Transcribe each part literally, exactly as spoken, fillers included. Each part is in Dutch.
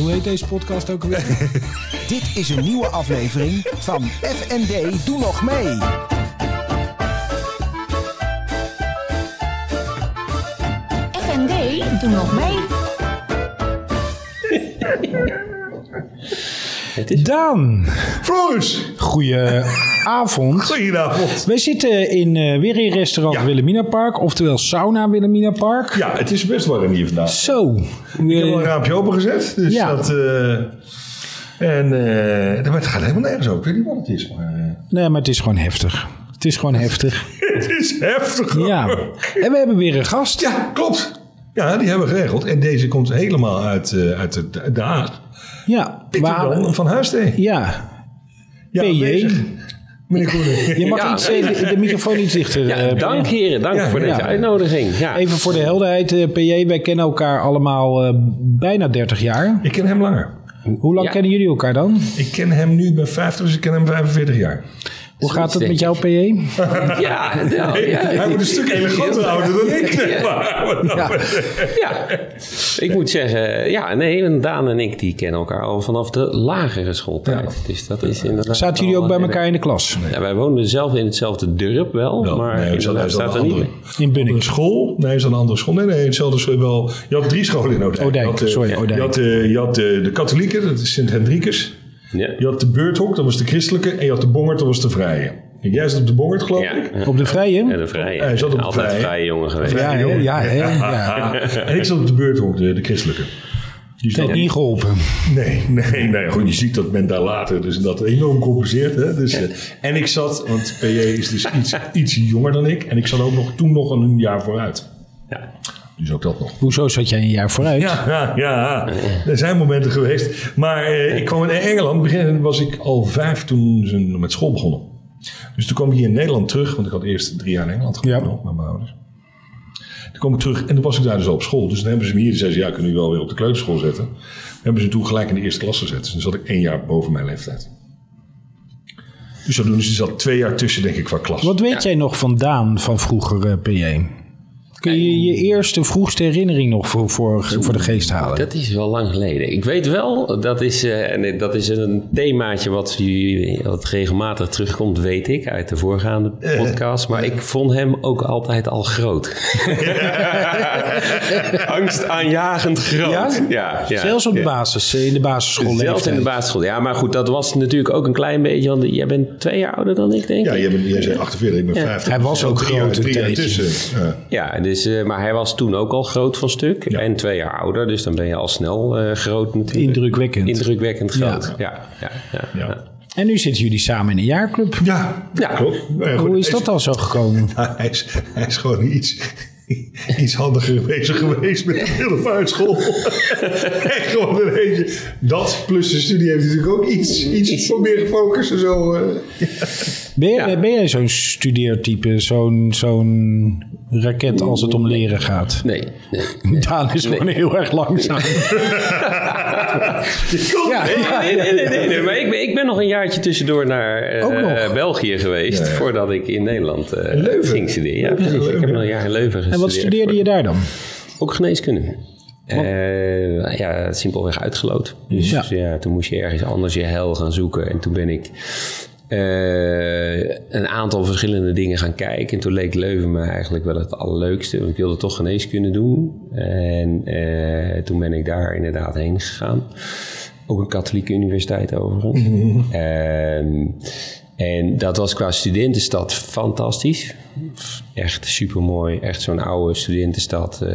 Hoe heet deze podcast ook alweer? Dit is een nieuwe aflevering van F N D Doe Nog Mee. F N D Doe Nog Mee. Dan. Floris. Goedenavond. Goedenavond. Wij zitten in, uh, weer in restaurant ja. Wilhelminapark, oftewel sauna Wilhelminapark. Ja, het is best warm hier vandaag. Zo. We hebben een raampje opengezet. Dus ja. dat, uh, en, uh, maar het gaat helemaal nergens over. Ik weet niet wat het is. Maar, uh. Nee, maar het is gewoon heftig. Het is gewoon heftig. Het is heftig. Ja. En we hebben weer een gast. Ja, klopt. Ja, die hebben we geregeld. En deze komt helemaal uit, uh, uit de, de, de Haag. Ja, Peter van Huis. Ja, ja P J. Meneer Koenen. Je mag ja. iets, de, de microfoon iets dichter. Ja, uh, dank heren, dank ja, voor ja. deze uitnodiging. Ja. Even voor de helderheid, uh, P J, wij kennen elkaar allemaal uh, bijna dertig jaar. Ik ken hem langer. Hoe lang ja. kennen jullie elkaar dan? Ik ken hem nu bij vijftig, dus ik ken hem vijfenveertig jaar. Hoe gaat het met jou, P J? Ja, nou, ja. Hij wordt een stuk eleganter ouder dan ik. Ja. ja, ik moet zeggen, ja, nee, Daan en ik die kennen elkaar al vanaf de lagere schooltijd. Ja. Dus dat is inderdaad. Zaten jullie ook bij elkaar in de klas? Nee. Ja, wij woonden zelf in hetzelfde dorp wel, no, maar nee, inderdaad staat er niet mee. In Bunnik. School? Nee, is een andere school. Nee, nee, hetzelfde wel. Je had drie scholen in Oudijk. Oudijk, je had, sorry, Oudijk. Je had, je had de katholieken, dat is Sint Hendrikus. Ja. Je had de Beurthok, dat was de christelijke. En je had de Bongert, dat was de vrije. Jij zat op de Bongert, geloof ja. ik. Op de vrije? Ja, de vrije. Hij zat op de Altijd vrije. vrije jongen geweest. Vrije ja, jongen. Ja, ja, ja. En ik zat op de Beurthok, de, de christelijke. Die dat heeft niet geholpen. Nee, nee, nee. Goed, je ziet dat men daar later dus dat enorm compenseert. Hè? Dus, ja. uh, en ik zat, want P J is dus iets, iets jonger dan ik. En ik zat ook nog, toen nog een jaar vooruit. Ja. Dus ook dat nog. Hoezo zat jij een jaar vooruit? Ja, ja, ja. Er zijn momenten geweest. Maar eh, ik kwam in Engeland. Begin was ik al vijf toen ze met school begonnen. Dus toen kwam ik hier in Nederland terug. Want ik had eerst drie jaar in Engeland gewoond ja. met mijn ouders. Toen kwam ik terug en toen was ik daar dus al op school. Dus dan hebben ze me hier zeiden ze, ja, kunnen we wel weer op de kleuterschool zetten. Dan hebben ze toen gelijk in de eerste klas gezet. Dus dan zat ik één jaar boven mijn leeftijd. Dus dat doen dus zat twee jaar tussen, denk ik, qua klas. Wat weet ja. jij nog van Daan van vroeger, uh, P J? Kun je je eerste vroegste herinnering nog voor, voor, voor de geest halen? Dat is wel lang geleden. Ik weet wel, dat is, uh, en dat is een themaatje wat, wat regelmatig terugkomt, weet ik, uit de voorgaande podcast. Maar ik vond hem ook altijd al groot. Angstaanjagend groot. Ja? Ja, ja, zelfs op de basis, in de basisschool. Zelfs in de basisschool, ja. Maar goed, dat was natuurlijk ook een klein beetje, want jij bent twee jaar ouder dan ik, denk ik. Ja, jij, bent, jij bent achtenveertig, ik ben ja. vijftig. Hij was ook groot een tijdje. Ja, ja. Dus, uh, maar hij was toen ook al groot van stuk. Ja. En twee jaar ouder. Dus dan ben je al snel uh, groot natuurlijk. Indrukwekkend. Indrukwekkend groot. Ja. Ja, ja, ja, ja. ja. En nu zitten jullie samen in een jaarclub. Ja, ja. Klopt. Ja, hoe is dat dan zo gekomen? Nou, hij, is, hij is gewoon iets... Iets handiger bezig geweest met de middelbaarschool. En gewoon een beetje. Dat plus de studie heeft natuurlijk ook iets, iets voor meer gefocust en zo. Uh, ja. ben, jij, ben jij zo'n studeertype? Zo'n, zo'n raket als het om leren gaat? Nee. nee, nee. Daan is nee. gewoon heel erg langzaam. Ja, nee, nee, nee, nee, nee. Maar ik ben, ik ben nog een jaartje tussendoor naar uh, België geweest. Ja, ja. Voordat ik in Nederland uh, Leuven. ging studeren. Ja, precies. Ik heb nog een jaar in Leuven gestudeerd. En wat studeerde je daar dan? Ook geneeskunde. Uh, ja, simpelweg uitgeloot. Dus ja. ja, toen moest je ergens anders je heil gaan zoeken. En toen ben ik uh, een aantal verschillende dingen gaan kijken. En toen leek Leuven me eigenlijk wel het allerleukste. Want ik wilde toch geneeskunde doen. En uh, toen ben ik daar inderdaad heen gegaan. Ook een katholieke universiteit overigens. Mm-hmm. Uh, En dat was qua studentenstad fantastisch. Echt supermooi. Echt zo'n oude studentenstad. Uh,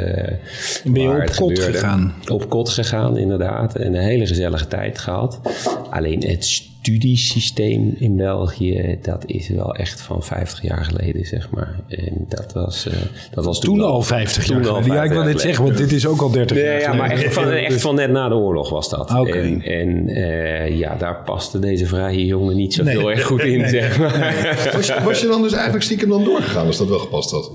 ben je op kot gegaan? Op kot gegaan, inderdaad. En een hele gezellige tijd gehad. Alleen het studiesysteem in België, dat is wel echt van vijftig jaar geleden, zeg maar. En dat was, uh, dat was toen, toen al vijftig jaar geleden. Ja, ik wil dit zeggen, want dit is ook al dertig jaar geleden. Ja, maar echt van, echt van net na de oorlog was dat. Okay. En, en uh, ja, daar paste deze vrije jongen niet zo nee. heel erg goed in, nee. zeg maar. Nee. Was, je, was je dan dus eigenlijk stiekem dan doorgegaan, als dat wel gepast had?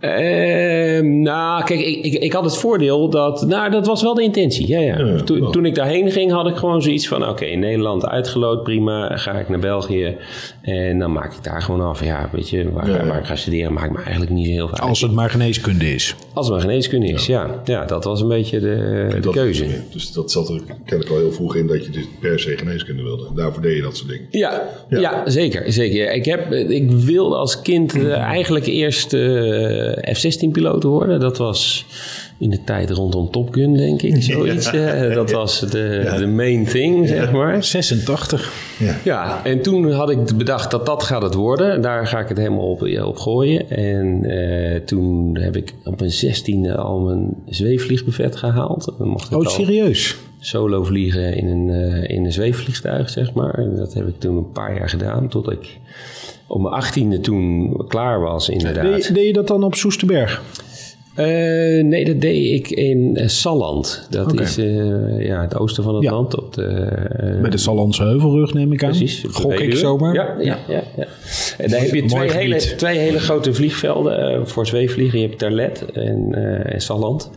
Uh, nou, kijk, ik, ik, ik had het voordeel dat... Nou, dat was wel de intentie, ja, ja. ja, ja. Toen, toen ik daarheen ging, had ik gewoon zoiets van... Oké, okay, in Nederland uitgeloot, prima, ga ik naar België en dan maak ik daar gewoon af. Ja, weet je, waar, ja. waar ik ga studeren maakt me eigenlijk niet zo heel veel uit. Als het maar geneeskunde is. Als het maar geneeskunde is, ja. Ja, ja dat was een beetje de, de dat, keuze. Dus dat zat er kennelijk al heel vroeg in dat je dus per se geneeskunde wilde. Daarvoor deed je dat soort dingen. Ja, ja. ja zeker. zeker. Ik, heb, ik wilde als kind uh, eigenlijk eerst uh, F zestien piloot worden. Dat was... in de tijd rondom Top Gun, denk ik, zoiets. Ja. Dat was de, ja. de main thing, zeg maar. zesentachtig. Ja. ja, en toen had ik bedacht dat dat gaat het worden. Daar ga ik het helemaal op, op gooien. En uh, toen heb ik op mijn zestiende al mijn zweefvliegbuffet gehaald. Mocht ik oh, serieus? Solo vliegen in een, uh, in een zweefvliegtuig, zeg maar. En dat heb ik toen een paar jaar gedaan, tot ik op mijn achttiende toen klaar was, inderdaad. Deed, deed je dat dan op Soesterberg? Uh, nee, dat deed ik in uh, Salland. Dat okay. is uh, ja, het oosten van het ja. land. Op de, uh, Met de Sallandse heuvelrug, neem ik aan. Precies. Gok ik zomaar. Ja, ja, ja. ja. En daar heb je twee hele, twee hele grote vliegvelden uh, voor zweefvliegen. Je hebt Terlet en, uh, en Salland.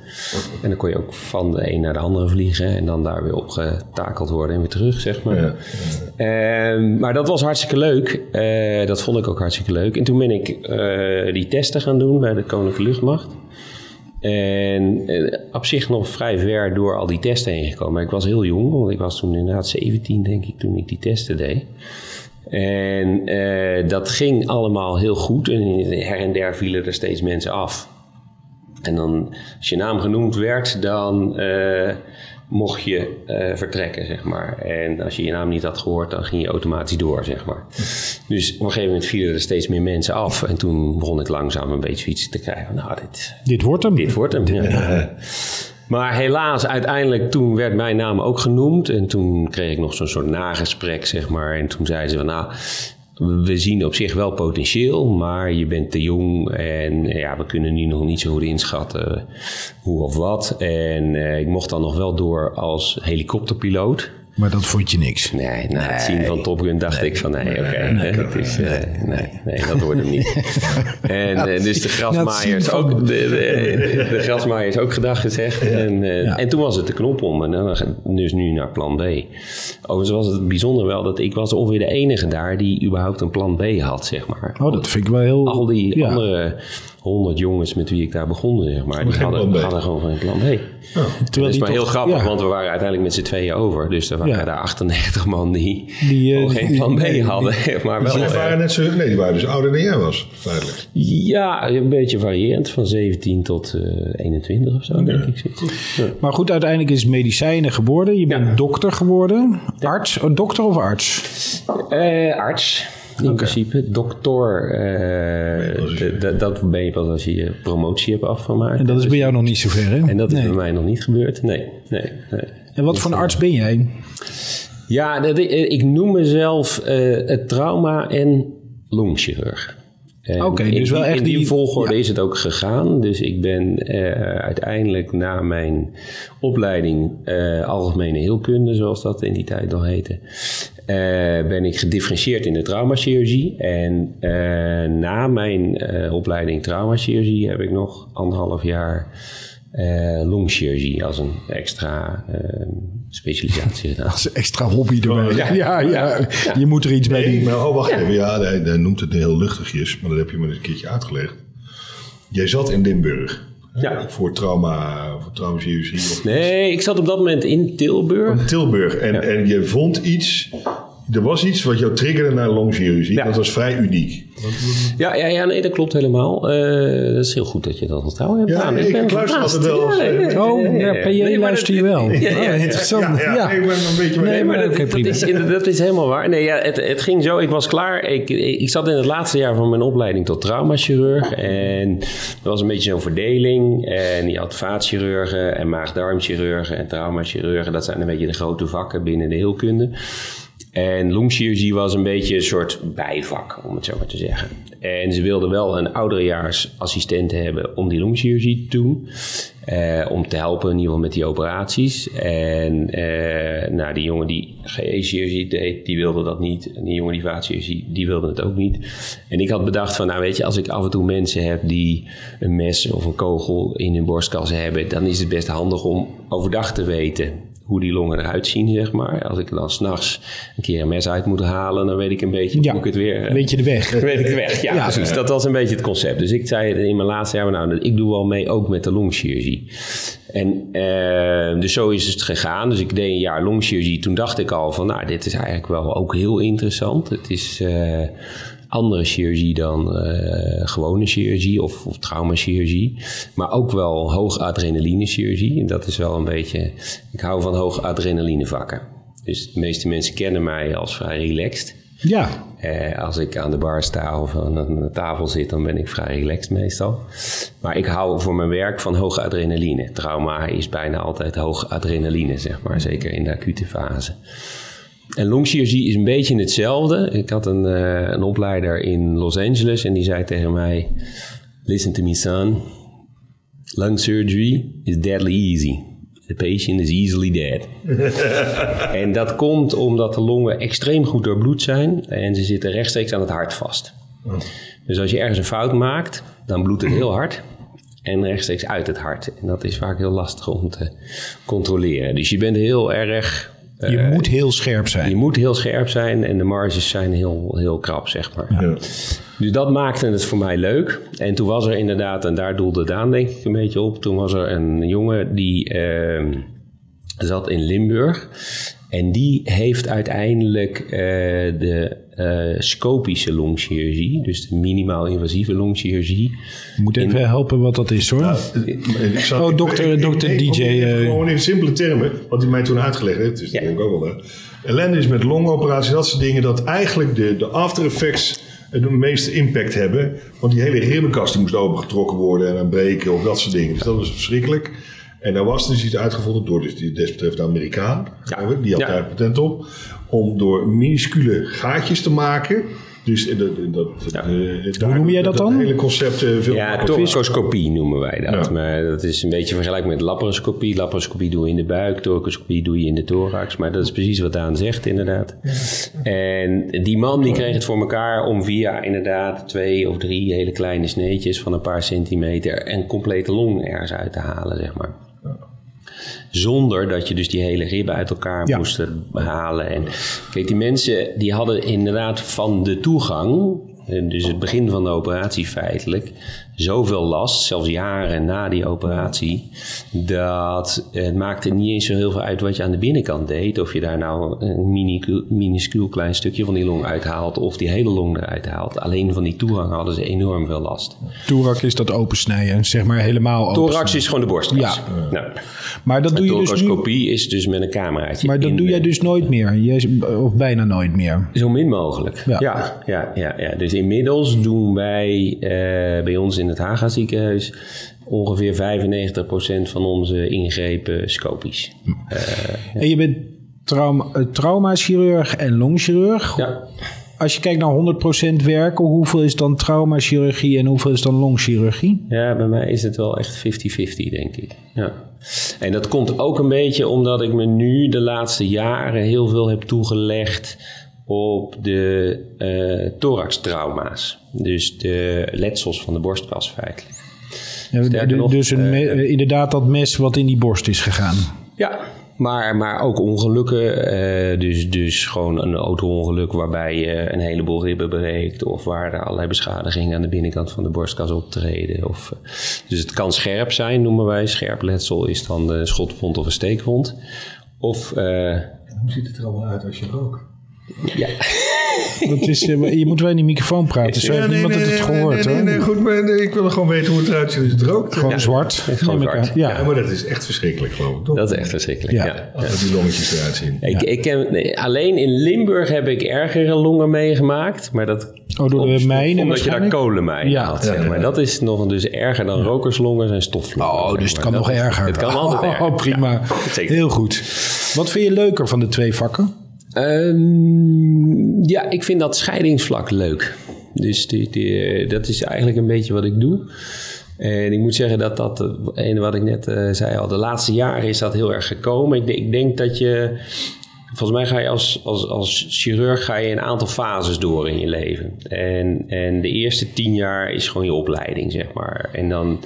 En dan kon je ook van de een naar de andere vliegen. En dan daar weer opgetakeld worden en weer terug, zeg maar. Ja. Uh, maar dat was hartstikke leuk. Uh, dat vond ik ook hartstikke leuk. En toen ben ik uh, die testen gaan doen bij de Koninklijke Luchtmacht. En op zich nog vrij ver door al die testen heen gekomen. Maar ik was heel jong, want ik was toen inderdaad zeventien, denk ik, toen ik die testen deed. En uh, dat ging allemaal heel goed. En her en der vielen er steeds mensen af. En dan, als je naam genoemd werd, dan uh, mocht je uh, vertrekken, zeg maar. En als je je naam niet had gehoord, dan ging je automatisch door, zeg maar. Dus op een gegeven moment vielen er steeds meer mensen af. En toen begon ik langzaam een beetje iets te krijgen. Nou, dit, dit wordt hem. Dit wordt hem, dit, ja. ja. Maar helaas, uiteindelijk toen werd mijn naam ook genoemd. En toen kreeg ik nog zo'n soort nagesprek, zeg maar. En toen zeiden ze van, nou... we zien op zich wel potentieel, maar je bent te jong en ja, we kunnen nu nog niet zo goed inschatten hoe of wat. En eh, ik mocht dan nog wel door als helikopterpiloot. Maar dat vond je niks? Nee, na nee. het zien van Top Gun dacht nee. ik van nee, oké, okay, nee, nee, dus, nee. uh, nee, nee, dat wordt hem niet. En uh, dus de grasmaaiers ook, de, de, de, de grasmaaiers ook gedag gezegd. Ja. En, uh, ja. en toen was het de knop om en dan dus nu naar plan B. Overigens was het bijzonder wel dat ik was ongeveer de enige daar die überhaupt een plan B had, zeg maar. Oh, dat Want vind ik wel heel... Al die ja. andere... honderd jongens met wie ik daar begon, zeg maar. Die hadden, hadden gewoon geen plan B. Ja, dat is maar heel grappig, ja. want we waren uiteindelijk met z'n tweeën over. Dus er waren ja. daar achtennegentig man die, die uh, geen plan B die, hadden. Die, maar wel, die waren uh, net zo... Nee, die waren dus ouder dan jij was, feitelijk. Ja, een beetje variërend. Van zeventien tot uh, eenentwintig of zo, ja. denk ik. Ja. Maar goed, uiteindelijk is medicijnen geworden. Je bent ja. dokter geworden. Ja. Arts? Oh, dokter of arts? Uh, arts. In okay. principe, dokter, uh, nee, dat, dat ben je pas als je je promotie hebt afgemaakt. En dat is bij dus, jou nog niet zover, hè? En dat nee. is bij mij nog niet gebeurd, nee. nee, nee. En wat dus, voor een arts ben jij? Ja, dat, ik noem mezelf uh, het trauma- en longchirurg. Oké, okay, dus wel echt in die, die volgorde ja. is het ook gegaan. Dus ik ben uh, uiteindelijk na mijn opleiding uh, algemene heelkunde, zoals dat in die tijd nog heette, Uh, ben ik gedifferentieerd in de traumachirurgie. En uh, na mijn uh, opleiding traumachirurgie heb ik nog anderhalf jaar uh, longchirurgie als een extra uh, specialisatie gedaan. Als een extra hobby erbij. Ja, ja, ja, ja. je moet er iets nee, bij doen. Maar, oh, wacht ja. even. Ja, hij, hij noemt het heel luchtigjes, maar dat heb je me een keertje uitgelegd. Jij zat in Limburg. Ja. Voor trauma, voor traumachirurgie. Of nee, ik zat op dat moment in Tilburg. In Tilburg. En, ja. en je vond iets... Er was iets wat jou triggerde naar longchirurgie. Ja. Dat was vrij uniek. Ja, ja, ja nee, dat klopt helemaal. Uh, dat is heel goed dat je dat al trouw hebt. Ja, nou, ik, ik luister altijd wel. Als, ja, ja, oh, ja, P J nee, luister je wel. Ja, ja, ja, ah, interessant. Ja, ja, ja. ja. Ik ben een beetje... Nee, maar dat, okay, dat, is, dat is helemaal waar. Nee, ja, het, het ging zo. Ik was klaar. Ik, ik zat in het laatste jaar van mijn opleiding tot traumachirurg. En er was een beetje zo'n verdeling. En je had vaatchirurgen en maag-darmchirurgen en traumachirurgen. Dat zijn een beetje de grote vakken binnen de heelkunde. En longchirurgie was een beetje een soort bijvak, om het zo maar te zeggen. En ze wilden wel een ouderejaars assistent hebben om die longchirurgie te doen. Eh, om te helpen in ieder geval met die operaties. En eh, nou, die jongen die G E-chirurgie deed, die wilde dat niet. En die jongen die vaatchirurgie, die wilde het ook niet. En ik had bedacht van, nou weet je, als ik af en toe mensen heb die een mes of een kogel in hun borstkas hebben, dan is het best handig om overdag te weten hoe die longen eruit zien, zeg maar. Als ik dan s'nachts een keer een mes uit moet halen, dan weet ik een beetje ja, hoe ik het weer... weet je de weg. Weet ik de weg, ja, ja, precies. Dat was een beetje het concept. Dus ik zei in mijn laatste jaar, nou, ik doe wel mee ook met de longchirurgie. En uh, dus zo is het gegaan. Dus ik deed een jaar longchirurgie. Toen dacht ik al van, nou, dit is eigenlijk wel ook heel interessant. Het is... Uh, andere chirurgie dan uh, gewone chirurgie of, of traumachirurgie. Maar ook wel hoog adrenaline chirurgie. En dat is wel een beetje... Ik hou van hoog adrenaline vakken. Dus de meeste mensen kennen mij als vrij relaxed. Ja. Uh, als ik aan de bar sta of aan een tafel zit, dan ben ik vrij relaxed meestal. Maar ik hou voor mijn werk van hoge adrenaline. Trauma is bijna altijd hoog adrenaline, zeg maar. Zeker in de acute fase. En longchirurgie is een beetje hetzelfde. Ik had een, uh, een opleider in Los Angeles en die zei tegen mij... Listen to me, son. Lung surgery is deadly easy. The patient is easily dead. En dat komt omdat de longen extreem goed doorbloed zijn... en ze zitten rechtstreeks aan het hart vast. Dus als je ergens een fout maakt, dan bloedt het heel hard... en rechtstreeks uit het hart. En dat is vaak heel lastig om te controleren. Dus je bent heel erg... Je uh, moet heel scherp zijn. Je moet heel scherp zijn en de marges zijn heel, heel krap, zeg maar. Ja. Dus dat maakte het voor mij leuk. En toen was er inderdaad, en daar doelde Daan denk ik een beetje op... toen was er een jongen die uh, zat in Limburg... en die heeft uiteindelijk uh, de uh, scopische longchirurgie... dus de minimaal invasieve longchirurgie... Moet even in... helpen wat dat is hoor. Nou, ik zat, oh, dokter, dokter D J... Uh... Gewoon in simpele termen, wat hij mij toen uitgelegd heeft... dus ja. Dat denk ik ook wel. Ellende is met longoperaties, dat soort dingen... dat eigenlijk de, de after effects de meeste impact hebben... want die hele ribbenkast die moest opengetrokken worden... en een breken of dat soort dingen, dus dat is verschrikkelijk... En daar was dus iets uitgevonden door dus die desbetreffende Amerikaan, ja. Die had ja. daar patent op, om door minuscule gaatjes te maken. Dus dat, dat, ja. uh, daar, hoe noem jij dat, dat dan? Dat hele concept uh, veel ja, toracoscopie noemen wij dat. Ja. Maar dat is een beetje vergelijkbaar met laparoscopie. Laparoscopie doe je in de buik, toracoscopie doe je in de thorax. Maar dat is precies wat Daan zegt inderdaad. Ja. En die man die kreeg het voor elkaar om via inderdaad twee of drie hele kleine sneetjes van een paar centimeter een complete long ergens uit te halen, zeg maar. Zonder dat je dus die hele ribben uit elkaar ja. moest halen. En, kijk, die mensen die hadden inderdaad van de toegang... dus het begin van de operatie feitelijk... zoveel last, zelfs jaren na die operatie... dat het maakte niet eens zo heel veel uit wat je aan de binnenkant deed... of je daar nou een mini, minuscuul klein stukje van die long uithaalt... of die hele long eruit haalt. Alleen van die toerang hadden ze enorm veel last. Thorax is dat opensnijden, zeg maar helemaal opensnijden. Thorax is gewoon de borstkas. Ja. Nou, maar dat doe je dus nu... Thoracoscopie is dus met een cameraatje. Maar dat in... doe jij dus nooit meer? Jij, of bijna nooit meer? Zo min mogelijk, ja. ja, ja, ja, ja. Dus inmiddels doen wij eh, bij ons... in in het Haga ziekenhuis ongeveer vijfennegentig procent van onze ingrepen scopisch. Hm. Uh, ja. En je bent trauma, traumachirurg en longchirurg. Ja. Als je kijkt naar honderd procent werken, hoeveel is dan traumachirurgie en hoeveel is dan longchirurgie? Ja, bij mij is het wel echt vijftig vijftig, denk ik. Ja. En dat komt ook een beetje omdat ik me nu de laatste jaren heel veel heb toegelegd op de uh, thoraxtrauma's. Dus de letsels van de borstkas feitelijk. Ja, de, nog, dus een me, uh, inderdaad dat mes wat in die borst is gegaan. Ja, maar, maar ook ongelukken. Uh, dus, dus gewoon een auto-ongeluk waarbij je een heleboel ribben breekt... of waar er allerlei beschadigingen aan de binnenkant van de borstkas optreden. Of, uh, dus het kan scherp zijn, noemen wij. Scherp letsel is dan een schotwond of een steekwond. Of, uh, hoe ziet het er allemaal uit als je rookt? Ja. Dat is, je moet wel in die microfoon praten, zo ja, heeft nee, niemand nee, het nee, gehoord. Nee, nee, nee, goed, maar nee, ik wil gewoon weten hoe het eruit ziet als het rookt. Gewoon ja. zwart. Ja, gewoon zwart. Ja. Ja, maar dat is echt verschrikkelijk, geloof ik. Toch? Dat is echt verschrikkelijk, ja. ja. Als die longetjes eruit zien. Ik, ja. ik heb, nee, alleen in Limburg heb ik ergere longen meegemaakt, maar dat... Oh, door de mijnen. Omdat je daar kolenmijnen ja. had. Ja, zeg maar. Ja. Dat is nog dus erger dan ja. rokerslongen en stoflongen. Oh, dus zeg maar. Het kan dat nog is, erger. Het kan altijd oh, erger. Oh, prima. Ja, heel goed. Wat vind je leuker van de twee vakken? Um, ja, ik vind dat scheidingsvlak leuk. Dus die, die, dat is eigenlijk een beetje wat ik doe. En ik moet zeggen dat dat, ene wat ik net uh, zei al, de laatste jaren is dat heel erg gekomen. Ik, ik denk dat je Volgens mij ga je als, als, als chirurg ga je een aantal fases door in je leven. En, en de eerste tien jaar is gewoon je opleiding, zeg maar. En dan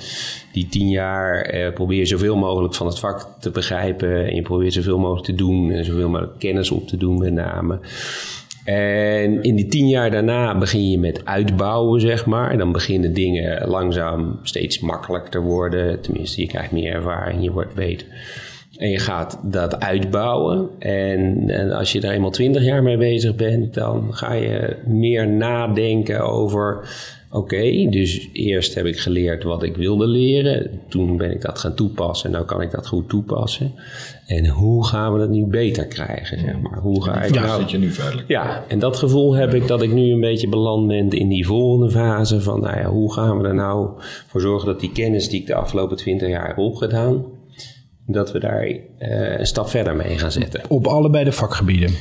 die tien jaar eh, probeer je zoveel mogelijk van het vak te begrijpen. En je probeert zoveel mogelijk te doen en zoveel mogelijk kennis op te doen met name. En in die tien jaar daarna begin je met uitbouwen, zeg maar. En dan beginnen dingen langzaam steeds makkelijker te worden. Tenminste, je krijgt meer ervaring, je wordt beter. En je gaat dat uitbouwen. En, en als je daar eenmaal twintig jaar mee bezig bent, dan ga je meer nadenken over... Oké, okay, dus eerst heb ik geleerd wat ik wilde leren. Toen ben ik dat gaan toepassen en nou kan ik dat goed toepassen. En hoe gaan we dat nu beter krijgen, zeg maar? Hoe ga ik ja, nou... zit je nu veilig. Ja, en dat gevoel heb ik dat ik nu een beetje beland ben in die volgende fase van... Nou ja, hoe gaan we er nou voor zorgen dat die kennis die ik de afgelopen twintig jaar heb opgedaan... dat we daar uh, een stap verder mee gaan zetten. Op allebei de vakgebieden.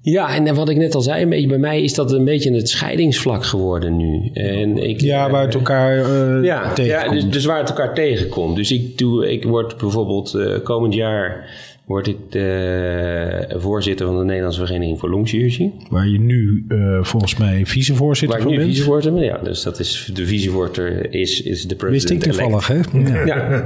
Ja, en wat ik net al zei, een beetje bij mij is dat een beetje het scheidingsvlak geworden nu. En ik, ja, waar het elkaar uh, ja, tegenkomt. Ja, dus, dus waar het elkaar tegenkomt. Dus ik, doe, ik word bijvoorbeeld uh, komend jaar word ik de uh, voorzitter van de Nederlandse Vereniging voor Longsjusje. Waar je nu uh, volgens mij vicevoorzitter van bent. Waar ik nu vicevoorzitter ben, ja. Dus dat is, de vicevoorzitter is, is de president. Wist ik toevallig, hè? Ja. ja.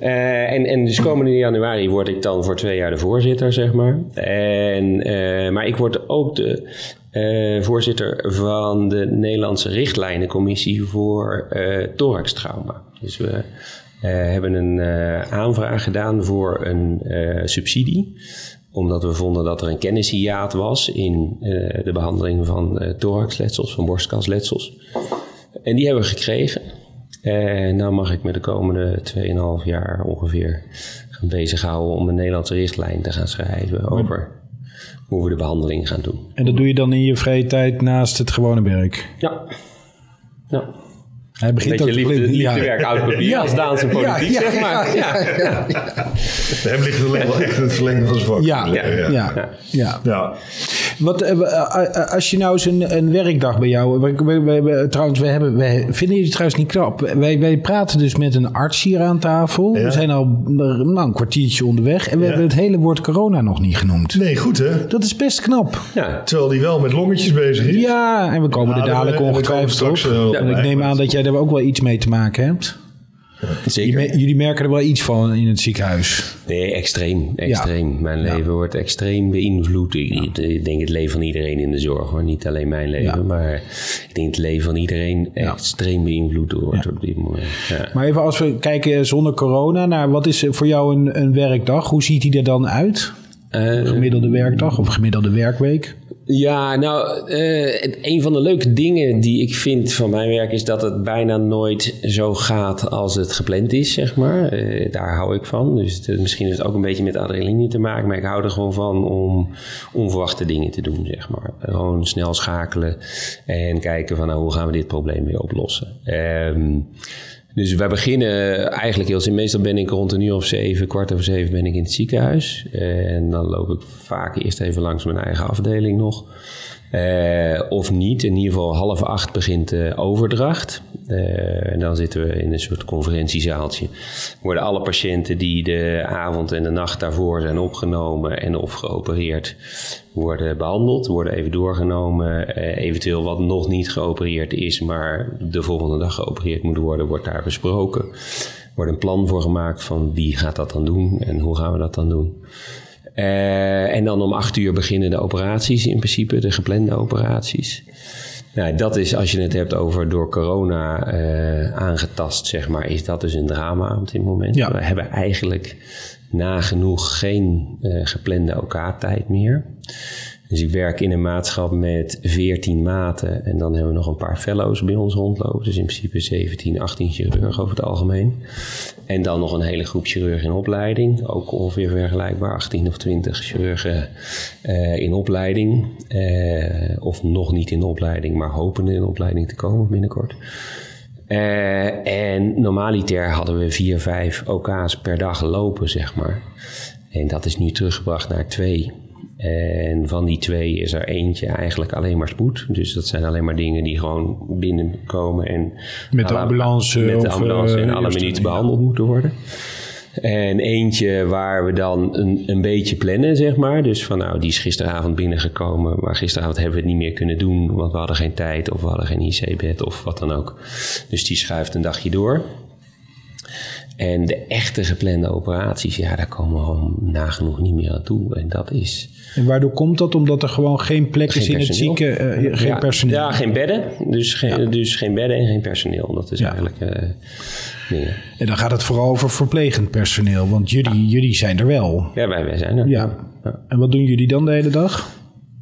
Uh, en, en dus komende januari word ik dan voor twee jaar de voorzitter, zeg maar. En, uh, maar ik word ook de uh, voorzitter van de Nederlandse Richtlijnencommissie voor uh, thoraxtrauma. Dus we... Uh, Uh, hebben een uh, aanvraag gedaan voor een uh, subsidie. Omdat we vonden dat er een kennishiaat was in uh, de behandeling van uh, thoraxletsels, van borstkasletsels. En die hebben we gekregen. Uh, en nou mag ik me de komende twee komma vijf jaar ongeveer gaan bezighouden om een Nederlandse richtlijn te gaan schrijven over hoe we de behandeling gaan doen. En dat doe je dan in je vrije tijd naast het gewone werk? Ja, ja. Hij begint ook liefde, liefde ja. werk oud papier ja. als Daanse politiek, ja, ja, zeg maar. Ja, ja, ja, ja. Hem ligt wel echt het verlengde van zwak. Ja, ja, ja, ja, ja, ja. Wat, als je nou eens een, een werkdag bij jou... We, we, we, trouwens, we hebben, we, vinden jullie trouwens niet knap? Wij, wij praten dus met een arts hier aan tafel. Ja. We zijn al nou, een kwartiertje onderweg. En we ja. hebben het hele woord corona nog niet genoemd. Nee, goed hè? Dat is best knap. Ja. Terwijl die wel met longetjes bezig is. Ja, en we komen ja, er dadelijk ongetwijfeld op. Ja, en ik neem aan dat jij daar ook wel iets mee te maken hebt. Zeker. Jullie, jullie merken er wel iets van in het ziekenhuis? Nee, extreem. extreem. Ja. Mijn leven ja. wordt extreem beïnvloed. Ik, ja. ik denk het leven van iedereen in de zorg, hoor. Niet alleen mijn leven, ja. maar ik denk het leven van iedereen ja. extreem beïnvloed wordt ja. op dit moment. Ja. Maar even als we kijken zonder corona, naar wat is voor jou een, een werkdag? Hoe ziet die er dan uit? Uh, gemiddelde werkdag of gemiddelde werkweek? Ja, nou, uh, een van de leuke dingen die ik vind van mijn werk is dat het bijna nooit zo gaat als het gepland is, zeg maar. Uh, daar hou ik van. Dus het, misschien heeft het ook een beetje met adrenaline te maken, maar ik hou er gewoon van om onverwachte dingen te doen, zeg maar. Gewoon snel schakelen en kijken van, nou, hoe gaan we dit probleem weer oplossen? Um, Dus wij beginnen eigenlijk heel simpel. Meestal ben ik rond een uur of zeven, kwart over zeven ben ik in het ziekenhuis. En dan loop ik vaak eerst even langs mijn eigen afdeling nog. Uh, of niet, in ieder geval half acht begint de overdracht. Uh, en dan zitten we in een soort conferentiezaaltje. Worden alle patiënten die de avond en de nacht daarvoor zijn opgenomen en of geopereerd, worden behandeld, worden even doorgenomen. Uh, eventueel wat nog niet geopereerd is, maar de volgende dag geopereerd moet worden, wordt daar besproken. Er wordt een plan voor gemaakt van wie gaat dat dan doen en hoe gaan we dat dan doen. Uh, en dan om acht uur beginnen de operaties in principe, de geplande operaties. Nou, dat is, als je het hebt over door corona uh, aangetast, zeg maar, is dat dus een drama op dit moment. Ja. We hebben eigenlijk nagenoeg geen uh, geplande OK-tijd meer. Dus ik werk in een maatschap met veertien maten en dan hebben we nog een paar fellows bij ons rondlopen. Dus in principe zeventien, achttien chirurgen over het algemeen. En dan nog een hele groep chirurgen in opleiding. Ook ongeveer vergelijkbaar, achttien of twintig chirurgen uh, in opleiding. Uh, of nog niet in opleiding, maar hopen in opleiding te komen binnenkort. Uh, en normaliter hadden we vier, vijf O K's per dag lopen, zeg maar. En dat is nu teruggebracht naar twee. En van die twee is er eentje eigenlijk alleen maar spoed. Dus dat zijn alleen maar dingen die gewoon binnenkomen en met de ambulance, met de ambulance en alle minuten behandeld moeten worden. En eentje waar we dan een, een beetje plannen, zeg maar. Dus van nou, die is gisteravond binnengekomen, maar gisteravond hebben we het niet meer kunnen doen, want we hadden geen tijd of we hadden geen I C-bed of wat dan ook. Dus die schuift een dagje door. En de echte geplande operaties, ja, daar komen we gewoon nagenoeg niet meer aan toe. En dat is... En waardoor komt dat? Omdat er gewoon geen plek geen is in personeel. Het zieken, uh, geen ja, personeel. Ja, geen bedden. Dus geen, ja. dus geen bedden en geen personeel. Dat is ja. eigenlijk... Uh, dingen. En dan gaat het vooral over verplegend personeel, want jullie, ja. jullie zijn er wel. Ja, wij, wij zijn er. Ja. Ja. En wat doen jullie dan de hele dag?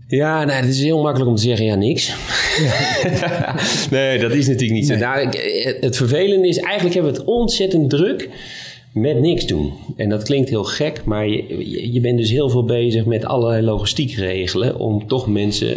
Ja, nou, het is heel makkelijk om te zeggen, ja, niks. Ja. Nee, dat is natuurlijk niet zo. Nee. Nou, het vervelende is, eigenlijk hebben we het ontzettend druk met niks doen. En dat klinkt heel gek, maar je, je bent dus heel veel bezig met allerlei logistiek regelen om toch mensen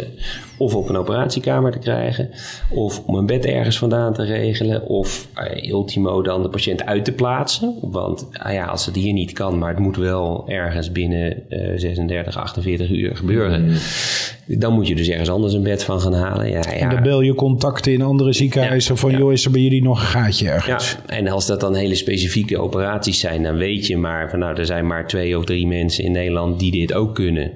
of op een operatiekamer te krijgen, of om een bed ergens vandaan te regelen, of uh, ultimo dan de patiënt uit te plaatsen. Want uh, ja, als het hier niet kan, maar het moet wel ergens binnen uh, zesendertig, achtenveertig uur gebeuren, mm. dan moet je dus ergens anders een bed van gaan halen. Ja, ja. En dan bel je contacten in andere ziekenhuizen ja, van, ja. joh, is er bij jullie nog een gaatje ergens? Ja, en als dat dan hele specifieke operaties zijn, dan weet je maar van, nou, er zijn maar twee of drie mensen in Nederland die dit ook kunnen.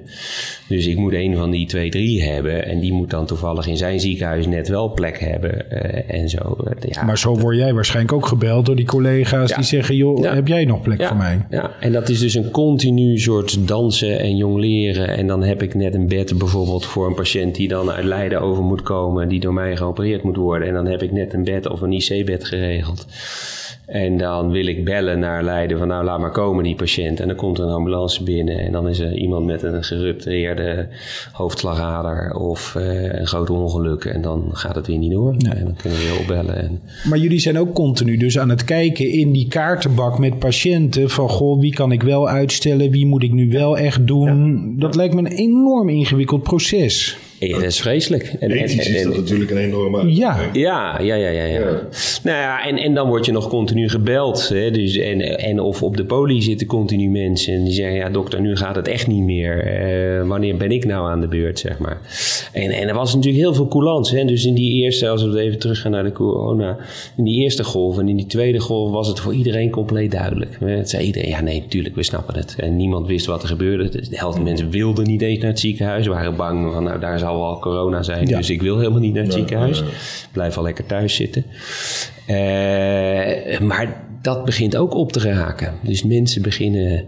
Dus ik moet een van die twee, drie hebben en die moet dan toevallig in zijn ziekenhuis net wel plek hebben uh, en zo. Ja, maar zo word jij waarschijnlijk ook gebeld door die collega's ja. die zeggen, joh, ja. heb jij nog plek ja. voor mij? Ja, en dat is dus een continu soort dansen en jongleren. En dan heb ik net een bed bijvoorbeeld voor een patiënt die dan uit Leiden over moet komen, die door mij geopereerd moet worden. En dan heb ik net een bed of een I C-bed geregeld. En dan wil ik bellen naar Leiden van, nou, laat maar komen die patiënt. En dan komt een ambulance binnen en dan is er iemand met een geruptureerde hoofdslagader of uh, een groot ongeluk. En dan gaat het weer niet door. Nee. En dan kunnen we weer opbellen. En... Maar jullie zijn ook continu dus aan het kijken in die kaartenbak met patiënten van, goh, wie kan ik wel uitstellen? Wie moet ik nu wel echt doen? Ja. Dat lijkt me een enorm ingewikkeld proces. Ja, dat is vreselijk. En, Ethisch en, en, is dat en, natuurlijk een enorme... Ja, ja, ja, ja, ja, ja. ja. Nou ja, en, en dan word je nog continu gebeld. Hè, dus en, en of op de poli zitten continu mensen en die zeggen, ja, dokter, nu gaat het echt niet meer. Uh, wanneer ben ik nou aan de beurt, zeg maar. En, en er was natuurlijk heel veel coulance. Hè, dus in die eerste, als we even teruggaan naar de corona, in die eerste golf en in die tweede golf was het voor iedereen compleet duidelijk. Het zei iedereen, ja, nee, natuurlijk, we snappen het. En niemand wist wat er gebeurde. De helft mensen wilden niet eens naar het ziekenhuis. Waren bang van, nou, daar zal wel corona zijn, ja. dus ik wil helemaal niet naar het ja, ziekenhuis. Ja, ja. Blijf al lekker thuis zitten. Uh, maar dat begint ook op te raken. Dus mensen beginnen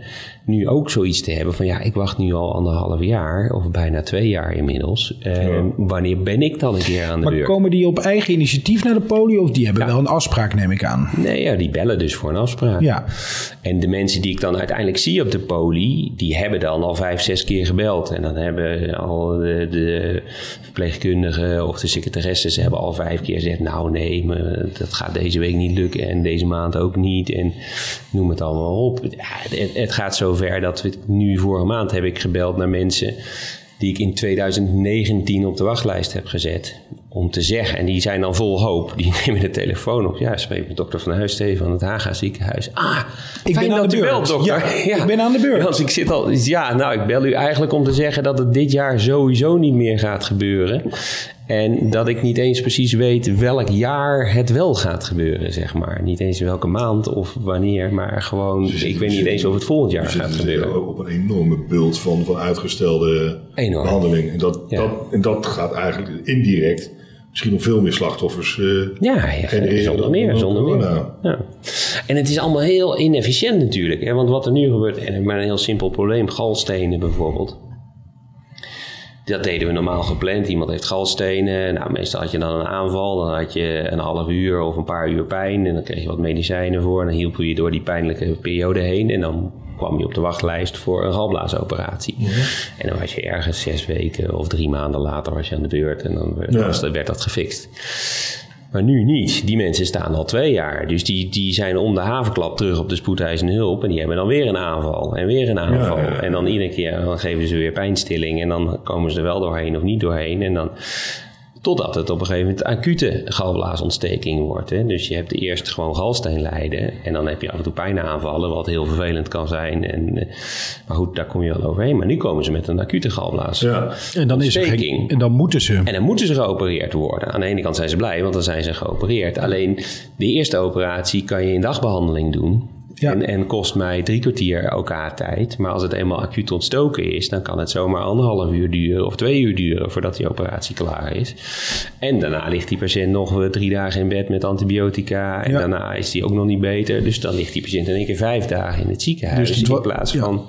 nu ook zoiets te hebben van, ja, ik wacht nu al anderhalf jaar of bijna twee jaar inmiddels. Uh, ja. Wanneer ben ik dan een keer aan de maar beurt? Maar komen die op eigen initiatief naar de poli of die hebben ja. wel een afspraak, neem ik aan? Nee, ja, die bellen dus voor een afspraak. Ja. En de mensen die ik dan uiteindelijk zie op de poli, die hebben dan al vijf, zes keer gebeld. En dan hebben al de, de verpleegkundigen of de secretaresses ze hebben al vijf keer gezegd, nou nee, maar dat gaat deze week niet lukken en deze maand ook niet en noem het allemaal op. Ja, het, het gaat zo ver dat we nu vorige maand heb ik gebeld naar mensen die ik in tweeduizend negentien op de wachtlijst heb gezet om te zeggen. En die zijn dan vol hoop. Die nemen de telefoon op. Ja, spreek met dokter Van Huis, Steven van het Haga ziekenhuis. Ah, ik ben aan de beurt, dokter. Ja, ja. Ik ben aan de beurt. Want ik zit al, ja, nou, ik bel u eigenlijk om te zeggen dat het dit jaar sowieso niet meer gaat gebeuren. En dat ik niet eens precies weet welk jaar het wel gaat gebeuren, zeg maar. Niet eens welke maand of wanneer, maar gewoon... Dus ik weet niet eens of het volgend jaar dus gaat gebeuren. Ook op een enorme bult van, van uitgestelde enorm. Behandeling. En dat, ja. dat, en dat gaat eigenlijk indirect misschien nog veel meer slachtoffers uh, ja, ja, genereren. Zonder meer, zonder meer. Ja. En het is allemaal heel inefficiënt natuurlijk. Hè? Want wat er nu gebeurt, en maar een heel simpel probleem, galstenen bijvoorbeeld... Dat deden we normaal gepland. Iemand heeft galstenen. Nou, meestal had je dan een aanval. Dan had je een half uur of een paar uur pijn. En dan kreeg je wat medicijnen voor. En dan hielp je door die pijnlijke periode heen. En dan kwam je op de wachtlijst voor een galblaasoperatie. Ja. En dan was je ergens zes weken of drie maanden later was je aan de beurt. En dan werd, ja. werd dat gefixt. Maar nu niet. Die mensen staan al twee jaar. Dus die, die zijn om de havenklap terug op de spoedeisende hulp. En die hebben dan weer een aanval. En weer een aanval. Ja, ja, ja. En dan iedere keer dan geven ze weer pijnstilling. En dan komen ze er wel doorheen of niet doorheen. En dan... Totdat het op een gegeven moment acute galblaasontsteking wordt. Hè? Dus je hebt eerst gewoon galsteenlijden. En dan heb je af en toe pijnaanvallen, wat heel vervelend kan zijn. En, maar goed, daar kom je wel overheen. Maar nu komen ze met een acute galblaasontsteking. Ja. En dan is er geen, en dan moeten ze. En dan moeten ze geopereerd worden. Aan de ene kant zijn ze blij, want dan zijn ze geopereerd. Alleen de eerste operatie kan je in dagbehandeling doen. Ja. En, en kost mij drie kwartier elkaar tijd. Maar als het eenmaal acuut ontstoken is, dan kan het zomaar anderhalf uur duren of twee uur duren voordat die operatie klaar is. En daarna ligt die patiënt nog drie dagen in bed met antibiotica. En ja. daarna is die ook nog niet beter. Dus dan ligt die patiënt in één keer vijf dagen in het ziekenhuis. Dus het in plaats ja. van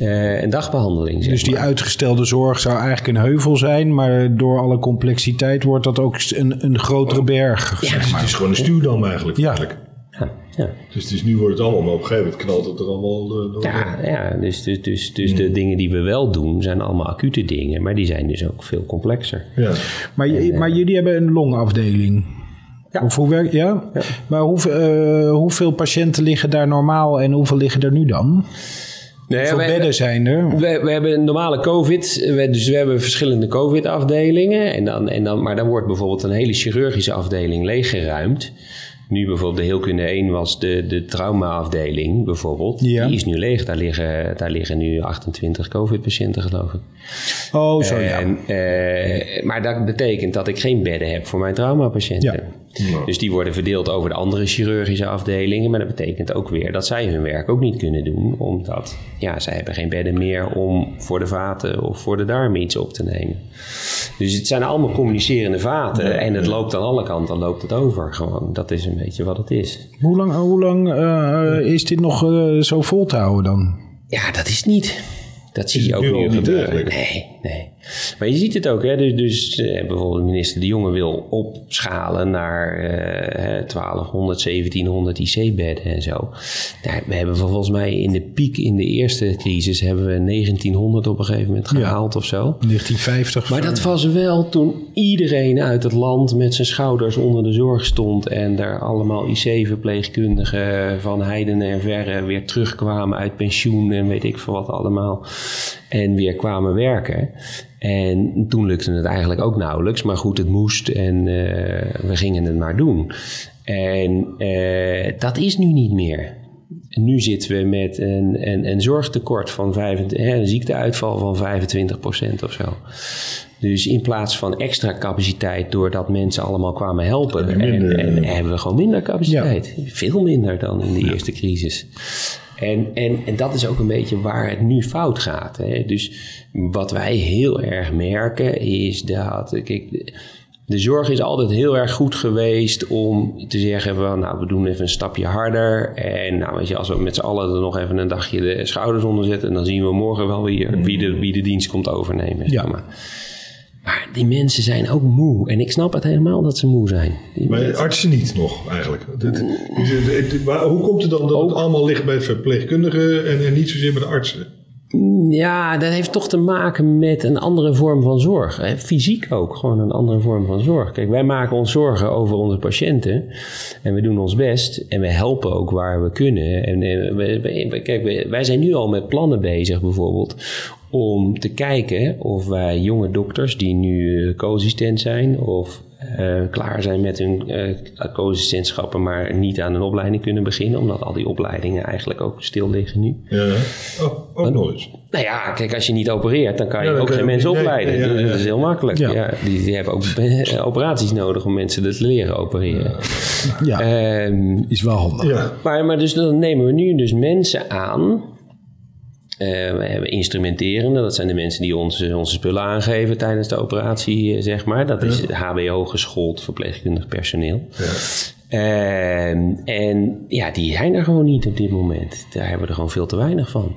uh, een dagbehandeling. Zeg dus die maar. Uitgestelde zorg zou eigenlijk een heuvel zijn. Maar door alle complexiteit wordt dat ook een, een grotere oh. berg. Ja, dus maar het is gewoon een stuwdam eigenlijk. Ja. eigenlijk. Ja, ja. Dus, dus nu wordt het allemaal, maar op een gegeven moment knalt het er allemaal door. Ja, ja dus, dus, dus, dus hmm. de dingen die we wel doen zijn allemaal acute dingen, maar die zijn dus ook veel complexer. Ja. Maar, en, maar jullie hebben een longafdeling. Ja. Of hoe werkt, ja? ja. Maar hoe, uh, hoeveel patiënten liggen daar normaal en hoeveel liggen er nu dan? Nou ja, we bedden zijn er. We, we hebben een normale COVID, we, dus we hebben verschillende COVID-afdelingen. En dan, en dan, maar dan wordt bijvoorbeeld een hele chirurgische afdeling leeggeruimd. Nu bijvoorbeeld de Heelkunde één was de, de traumaafdeling bijvoorbeeld. Ja. Die is nu leeg. Daar liggen, daar liggen nu achtentwintig COVID-patiënten, geloof ik. Oh, zo ja. En, uh, maar dat betekent dat ik geen bedden heb voor mijn traumapatiënten. Ja. Ja. Dus die worden verdeeld over de andere chirurgische afdelingen. Maar dat betekent ook weer dat zij hun werk ook niet kunnen doen. Omdat ja, zij hebben geen bedden meer om voor de vaten of voor de darmen iets op te nemen. Dus het zijn allemaal communicerende vaten. Ja. En het loopt aan alle kanten, loopt het over gewoon. Dat is een beetje wat het is. Hoe lang, hoe lang uh, is dit nog uh, zo vol te houden dan? Ja, dat is niet. Dat zie je ook nu gebeuren. Nee, nee. Maar je ziet het ook, hè. Dus, dus eh, bijvoorbeeld minister De Jonge wil opschalen naar eh, twaalfhonderd, zeventienhonderd I C-bedden en zo. Nou, we hebben volgens mij in de piek in de eerste crisis hebben we negentienhonderd op een gegeven moment gehaald ja, of zo. negentien vijftig. Maar dat was wel toen iedereen uit het land met zijn schouders onder de zorg stond en daar allemaal I C-verpleegkundigen van heiden en verre weer terugkwamen uit pensioen en weet ik veel wat allemaal. En weer kwamen werken. En toen lukte het eigenlijk ook nauwelijks. Maar goed, het moest en uh, we gingen het maar doen. En uh, dat is nu niet meer. En nu zitten we met een, een, een zorgtekort van vijfentwintig, een ziekteuitval van vijfentwintig procent of zo. Dus in plaats van extra capaciteit doordat mensen allemaal kwamen helpen, en minder, en, en hebben we gewoon minder capaciteit. Ja. Veel minder dan in de ja. eerste crisis. En, en, en dat is ook een beetje waar het nu fout gaat. Hè? Dus wat wij heel erg merken is dat... Kijk, de zorg is altijd heel erg goed geweest om te zeggen van... nou, we doen even een stapje harder. En nou, weet je, als we met z'n allen er nog even een dagje de schouders onder zetten... dan zien we morgen wel weer wie de, wie de dienst komt overnemen. Ja. Maar. maar die mensen zijn ook moe. En ik snap het helemaal dat ze moe zijn. Die maar mensen... artsen niet nog eigenlijk. Dat, maar hoe komt het dan dat het allemaal ligt bij verpleegkundigen... en, en niet zozeer bij de artsen? Ja, dat heeft toch te maken met een andere vorm van zorg. Fysiek ook, gewoon een andere vorm van zorg. Kijk, wij maken ons zorgen over onze patiënten. En we doen ons best. En we helpen ook waar we kunnen. En, en we, we, kijk, wij zijn nu al met plannen bezig bijvoorbeeld... om te kijken of wij jonge dokters die nu co-assistent zijn... of uh, klaar zijn met hun uh, co-assistentschappen... maar niet aan een opleiding kunnen beginnen... omdat al die opleidingen eigenlijk ook stil liggen nu. Ja, oh, ook Want, nog eens. Nou ja, kijk, als je niet opereert... dan kan je ja, dan ook kan geen je mensen opleiden. Ja, ja, ja. Dat is heel makkelijk. Ja. Ja, die, die hebben ook operaties nodig om mensen te leren opereren. Ja, ja. Um, is wel handig. Ja. Maar, maar dus dan nemen we nu dus mensen aan... Uh, we hebben instrumenterende, dat zijn de mensen die ons, onze spullen aangeven tijdens de operatie, zeg maar. Dat is ja. H B O geschoold verpleegkundig personeel. Ja. Uh, en ja, die zijn er gewoon niet op dit moment. Daar hebben we er gewoon veel te weinig van.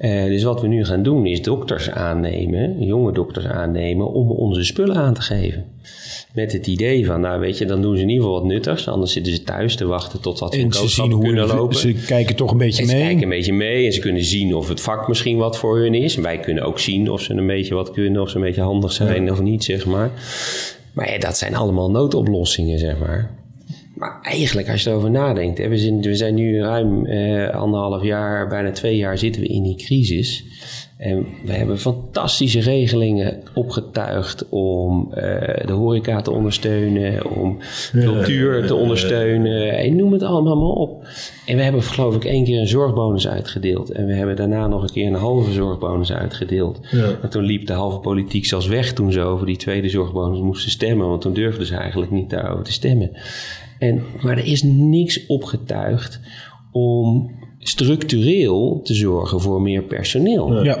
Uh, dus wat we nu gaan doen is dokters aannemen, jonge dokters aannemen, om onze spullen aan te geven. Met het idee van, nou weet je, dan doen ze in ieder geval wat nuttigs. Anders zitten ze thuis te wachten totdat ze een koopstap kunnen lopen. Ze kijken toch een beetje mee. Ze kijken een beetje mee en ze kunnen zien of het vak misschien wat voor hun is. Wij kunnen ook zien of ze een beetje wat kunnen, of ze een beetje handig zijn ja. of niet, zeg maar. Maar ja, dat zijn allemaal noodoplossingen, zeg maar. Maar eigenlijk, als je erover nadenkt, hè, we, zijn, we zijn nu ruim eh, anderhalf jaar, bijna twee jaar zitten we in die crisis. En we hebben fantastische regelingen opgetuigd om uh, de horeca te ondersteunen, om cultuur te ondersteunen en noem het allemaal maar op. En we hebben geloof ik één keer een zorgbonus uitgedeeld en we hebben daarna nog een keer een halve zorgbonus uitgedeeld. Ja. En toen liep de halve politiek zelfs weg toen ze over die tweede zorgbonus moesten stemmen, want toen durfden ze eigenlijk niet daarover te stemmen. En, maar er is niks opgetuigd om structureel te zorgen voor meer personeel. Ja.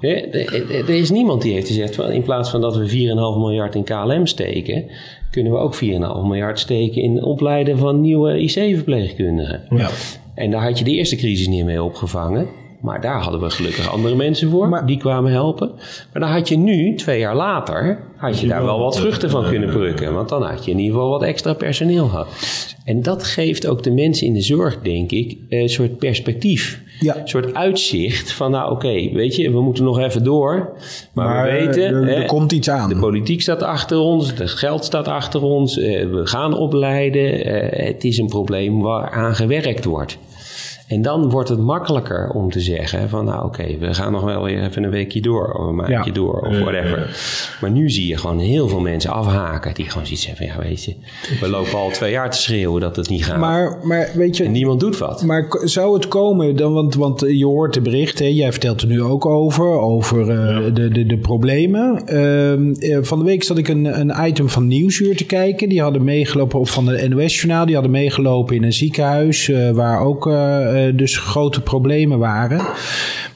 Er is niemand die heeft gezegd, in plaats van dat we vier komma vijf miljard in K L M steken, kunnen we ook vier komma vijf miljard steken in het opleiden van nieuwe I C-verpleegkundigen. Ja. En daar had je de eerste crisis niet mee opgevangen. Maar daar hadden we gelukkig andere mensen voor. Maar, die kwamen helpen. Maar dan had je nu, twee jaar later, had je daar wel wat vruchten van kunnen plukken. Want dan had je in ieder geval wat extra personeel gehad. En dat geeft ook de mensen in de zorg, denk ik, een soort perspectief. Ja. Een soort uitzicht van, nou oké, okay, weet je, we moeten nog even door. Maar, maar we weten, er, er eh, komt iets aan. De politiek staat achter ons, het geld staat achter ons. Eh, we gaan opleiden. Eh, het is een probleem waaraan gewerkt wordt. En dan wordt het makkelijker om te zeggen van, nou oké, okay, we gaan nog wel weer even een weekje door of een maandje ja. door of whatever. Uh, uh. Maar nu zie je gewoon heel veel mensen afhaken die gewoon zoiets hebben van, ja weet je, we lopen al twee jaar te schreeuwen dat het niet gaat. Maar, maar weet je... En niemand doet wat. Maar zou het komen, dan, want, want je hoort de berichten, jij vertelt er nu ook over, over uh, ja. de, de, de problemen. Uh, van de week zat ik een, een item van Nieuwsuur te kijken, die hadden meegelopen, of van de N O S-journaal, die hadden meegelopen in een ziekenhuis uh, waar ook... Uh, dus grote problemen waren.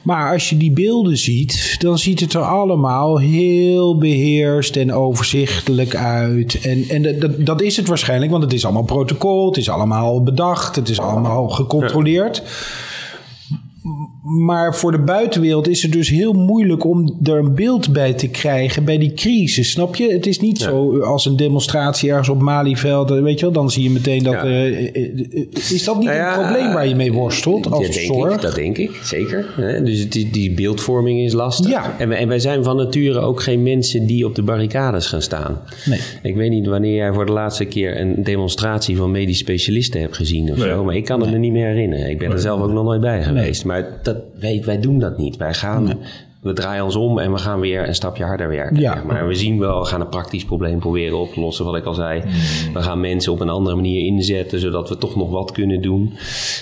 Maar als je die beelden ziet, dan ziet het er allemaal heel beheerst en overzichtelijk uit. En, en dat, dat is het waarschijnlijk, want het is allemaal protocol, het is allemaal bedacht, het is allemaal gecontroleerd. Maar voor de buitenwereld is het dus heel moeilijk om er een beeld bij te krijgen bij die crisis, snap je? Het is niet ja. zo als een demonstratie ergens op Malieveld, weet je wel, dan zie je meteen dat... Ja. Uh, is dat niet nou ja, een probleem waar je mee worstelt als dat zorg? Denk ik, dat denk ik, zeker. Dus die, die beeldvorming is lastig. Ja. En, wij, en wij zijn van nature ook geen mensen die op de barricades gaan staan. Nee. Ik weet niet wanneer jij voor de laatste keer een demonstratie van medisch specialisten hebt gezien of nee. zo, maar ik kan het nee. me niet meer herinneren. Ik ben nee. er zelf ook nog nooit bij geweest, nee. maar dat Wij, wij doen dat niet. Wij gaan, nee. we draaien ons om en we gaan weer een stapje harder werken. Ja. Zeg maar. En we zien wel, we gaan een praktisch probleem proberen op te lossen, wat ik al zei. Mm. We gaan mensen op een andere manier inzetten, zodat we toch nog wat kunnen doen.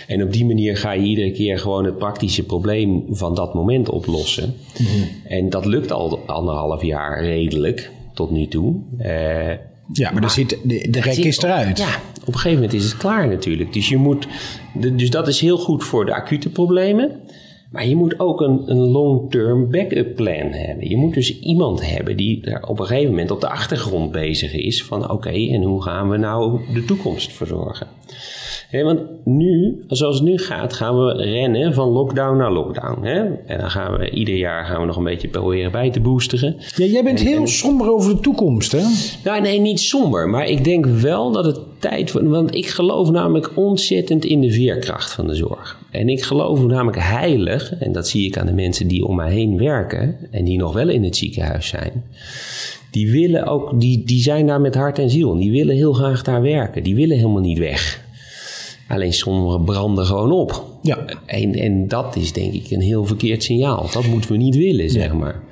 En op die manier ga je iedere keer gewoon het praktische probleem van dat moment oplossen. Mm. En dat lukt al anderhalf jaar redelijk, tot nu toe. Uh, Ja, maar, maar zit, de, de rek zit, is eruit. Ja, op een gegeven moment is het klaar natuurlijk. Dus, je moet, dus dat is heel goed voor de acute problemen. Maar je moet ook een, een long-term backup plan hebben. Je moet dus iemand hebben die er op een gegeven moment op de achtergrond bezig is. Van oké, okay, en hoe gaan we nou de toekomst verzorgen? He, want nu, zoals het nu gaat, gaan we rennen van lockdown naar lockdown. He? En dan gaan we ieder jaar gaan we nog een beetje proberen bij te boosteren. Ja, jij bent en, heel en, somber over de toekomst, hè? Nou, nee, niet somber. Maar ik denk wel dat het tijd wordt. Want ik geloof namelijk ontzettend in de veerkracht van de zorg. En ik geloof namelijk heilig, en dat zie ik aan de mensen die om mij heen werken en die nog wel in het ziekenhuis zijn. Die willen ook, die, die zijn daar met hart en ziel. Die willen heel graag daar werken. Die willen helemaal niet weg. Alleen sommigen branden gewoon op. Ja. En, en dat is denk ik een heel verkeerd signaal. Dat moeten we niet willen, zeg maar.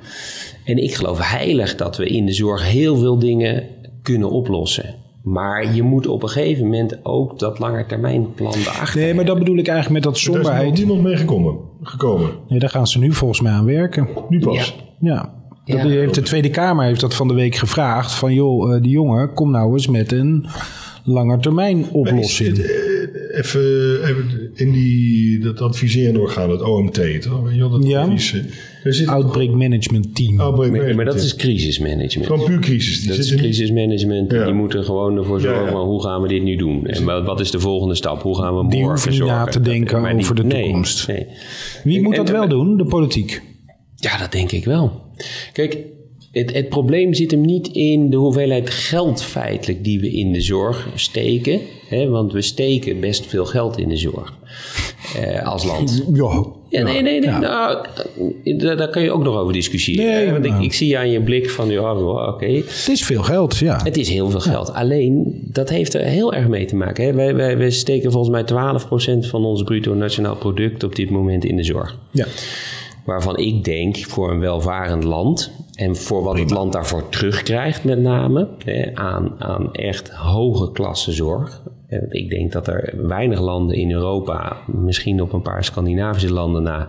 En ik geloof heilig dat we in de zorg heel veel dingen kunnen oplossen. Maar je moet op een gegeven moment ook dat langetermijnplan erachter. Nee, maar dat bedoel ik eigenlijk met dat somberheid. Daar is nog niemand mee gekomen. gekomen. Nee, daar gaan ze nu volgens mij aan werken. Nu pas. Ja. ja. Dat ja. Heeft de Tweede Kamer heeft dat van de week gevraagd. Van joh, die jongen, kom nou eens met een langetermijn oplossing. Even, even in die, dat adviserende orgaan, het O M T, toch? Weet je wel, dat ja. advies, Outbreak toch? Management Team. Outbreak maar, management maar dat team. Is crisismanagement. Gewoon puur crisis. Die dat is crisismanagement. Ja. Die moeten gewoon ervoor zorgen, ja, ja. Maar hoe gaan we dit nu doen? En wat is de volgende stap? Hoe gaan we die morgen zorgen? Die hoeven na te denken dat, over die, de toekomst. Nee, nee. Wie Kijk, moet dat en, wel en, doen? De politiek? Ja, dat denk ik wel. Kijk, het, het probleem zit hem niet in de hoeveelheid geld feitelijk die we in de zorg steken. He, want we steken best veel geld in de zorg eh, als land. Ja, ja, nee, nee, nee ja. Nou, daar, daar kan je ook nog over discussiëren. Nee, want nou. ik, ik zie aan je blik van, ja, oké. Okay. Het is veel geld, ja. Het is heel veel ja. geld. Alleen, dat heeft er heel erg mee te maken. Hè. Wij, wij, wij steken volgens mij twaalf procent van ons bruto nationaal product op dit moment in de zorg. Ja. Waarvan ik denk, voor een welvarend land en voor wat het land daarvoor terugkrijgt met name, hè, aan, aan echt hoge klasse zorg. Ik denk dat er weinig landen in Europa, misschien op een paar Scandinavische landen na,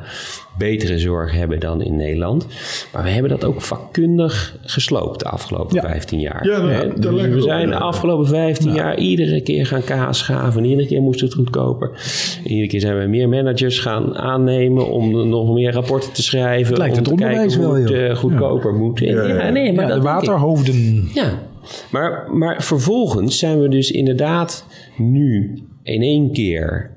betere zorg hebben dan in Nederland. Maar we hebben dat ook vakkundig gesloopt de afgelopen ja. vijftien jaar. Ja, dat, dat dus we zijn de afgelopen vijftien jaar iedere keer gaan kaas schaven. Iedere keer moest het goedkoper. Iedere keer zijn we meer managers gaan aannemen om nog meer rapporten te schrijven. Het lijkt om het te kijken hoe het uh, goedkoper ja. moet. Ja, ja, nee, maar ja, de waterhoofden. Ja, maar, maar vervolgens zijn we dus inderdaad nu in één keer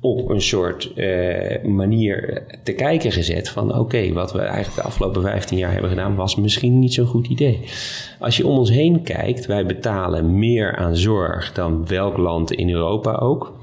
op een soort uh, manier te kijken gezet van oké, okay, wat we eigenlijk de afgelopen vijftien jaar hebben gedaan was misschien niet zo'n goed idee. Als je om ons heen kijkt, wij betalen meer aan zorg dan welk land in Europa ook.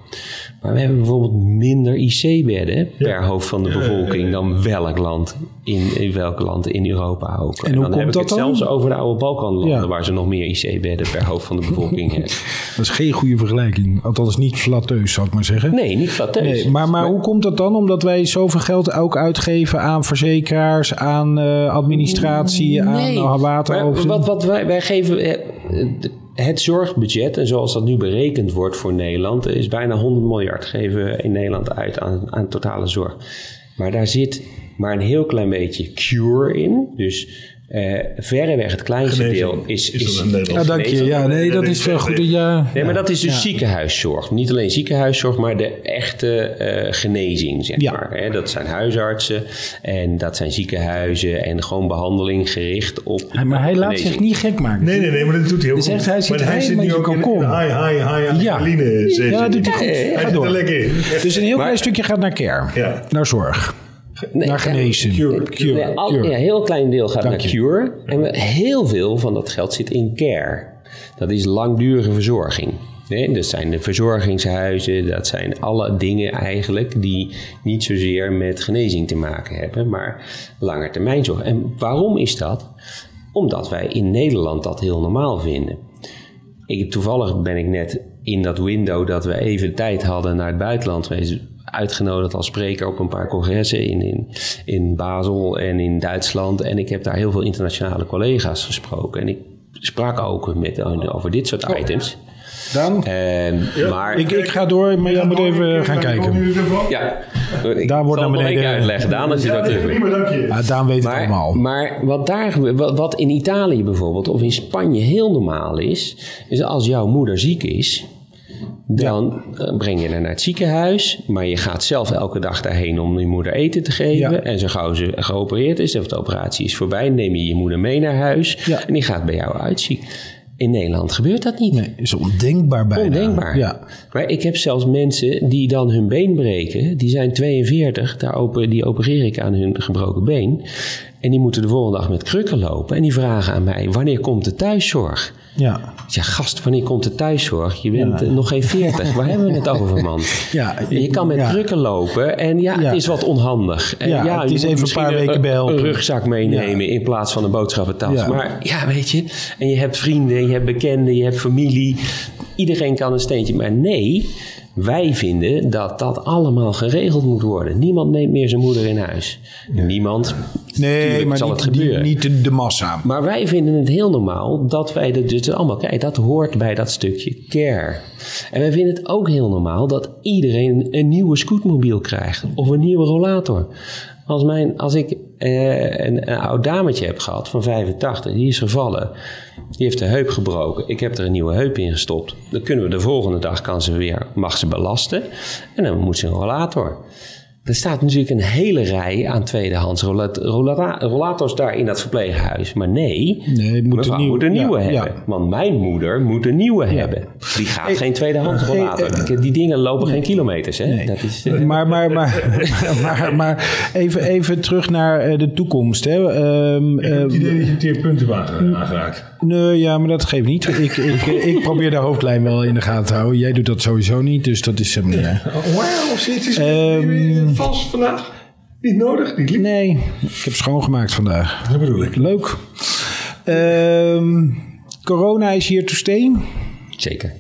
Maar we hebben bijvoorbeeld minder I C bedden per ja. hoofd van de bevolking dan welk land in, in welk land in Europa ook. En, en dan heb ik het dan? zelfs over de oude Balkanlanden ja. waar ze nog meer I C bedden per hoofd van de bevolking hebben. Dat is geen goede vergelijking. Althans niet flatteus, zou ik maar zeggen. Nee, niet flatteus. Nee, maar, maar, maar hoe komt dat dan? Omdat wij zoveel geld ook uitgeven aan verzekeraars, aan uh, administratie, nee. aan waterhoofden. Wat, wat wij, wij geven... Uh, de, Het zorgbudget, en zoals dat nu berekend wordt voor Nederland, is bijna honderd miljard geven we in Nederland uit aan, aan totale zorg. Maar daar zit maar een heel klein beetje cure in. Dus uh, verreweg het kleinste genezing. deel is... is, is dat ja, dank je. Ja, nee, dat is wel goed. Ja. Nee, maar dat is dus ja. ziekenhuiszorg. Niet alleen ziekenhuiszorg, maar de echte uh, genezing, zeg ja. maar. Hè, dat zijn huisartsen en dat zijn ziekenhuizen en gewoon behandeling gericht op ja, maar hij laat genezing. zich niet gek maken. Nee, nee, nee, maar dat doet hij ook dus echt, hij zit, maar hij zit nu ook in de high, high, high adrenaline. Ja, ja, dat doet hij goed. Ja, hij zit er lekker in. Dus een heel klein stukje gaat naar care, ja. naar zorg. Nee, naar genezen. Ja, cure, cure, ja, al, cure. Ja, heel klein deel gaat Dank naar je. cure. En we, heel veel van dat geld zit in care. Dat is langdurige verzorging. Nee, dat zijn de verzorgingshuizen. Dat zijn alle dingen eigenlijk die niet zozeer met genezing te maken hebben. Maar langetermijnzorg. En waarom is dat? Omdat wij in Nederland dat heel normaal vinden. Ik, toevallig ben ik net in dat window dat we even tijd hadden naar het buitenland geweest, uitgenodigd als spreker op een paar congressen in, in, in Basel en in Duitsland. En ik heb daar heel veel internationale collega's gesproken. En ik sprak ook met, over dit soort oh. items. Dan? Uh, ja. maar, ik, ik ga door, maar jij ja, moet even ik, gaan ik, kijken. Ja, ik Daan wordt naar beneden uitleggen. Daan, als je ja, dat terug wil. Ah, Daan weet maar, het allemaal. Maar wat, daar, wat, wat in Italië bijvoorbeeld of in Spanje heel normaal is, is als jouw moeder ziek is, dan ja. breng je haar naar het ziekenhuis, maar je gaat zelf elke dag daarheen om je moeder eten te geven. Ja. En zo gauw ze geopereerd is, of de operatie is voorbij, neem je je moeder mee naar huis ja. en die gaat bij jou uitzien. In Nederland gebeurt dat niet. Nee, is ondenkbaar bijna. Ondenkbaar. Ja. Maar ik heb zelfs mensen die dan hun been breken, die zijn tweeënveertig, daar oper, die opereer ik aan hun gebroken been. En die moeten de volgende dag met krukken lopen en die vragen aan mij, wanneer komt de thuiszorg? Ja. Ja, gast, wanneer komt de thuiszorg? Je bent ja. nog geen veertig. Waar hebben we het over, man? Ja, je kan met ja. krukken lopen en ja, ja, het is wat onhandig. En ja, ja, het is even een paar weken bij helpen. Een rugzak meenemen ja. in plaats van een boodschappentas. Ja. Maar ja, weet je, en je hebt vrienden, je hebt bekenden, je hebt familie. Iedereen kan een steentje, maar nee, wij vinden dat dat allemaal geregeld moet worden. Niemand neemt meer zijn moeder in huis. Ja. Niemand. Nee, maar zal niet, het gebeuren. Die, niet de massa. Maar wij vinden het heel normaal dat wij dat dus allemaal kijken. Dat hoort bij dat stukje care. En wij vinden het ook heel normaal dat iedereen een nieuwe scootmobiel krijgt. Of een nieuwe rollator. Als, mijn, als ik eh, een, een oud dametje heb gehad van vijfentachtig, die is gevallen, die heeft de heup gebroken, ik heb er een nieuwe heup in gestopt. Dan kunnen we de volgende dag, kan ze weer, mag ze belasten en dan moet ze een rollator. Er staat natuurlijk een hele rij aan tweedehands rollators daar in dat verpleeghuis. Maar nee, nee moet een nieuw, moet een nieuwe ja, hebben. Ja. Want mijn moeder moet een nieuwe ja. hebben. Die gaat hey, geen tweedehands hey, rollator. Die, die dingen lopen nee, geen kilometers. Hè? Nee. Dat is, uh... maar, maar, maar, maar, maar even, even terug naar de toekomst. Hè. Um, ik heb het idee dat je tien punten water aangeraakt. Nee, ja, maar dat geeft niet. Ik, ik, ik probeer de hoofdlijn wel in de gaten te houden. Jij doet dat sowieso niet, dus dat is hem niet. Wauw, het is um, vast vandaag. Niet nodig, niet lief. Nee, ik heb schoongemaakt vandaag. Dat bedoel ik. Leuk. Um, corona is hier to stay. Zeker.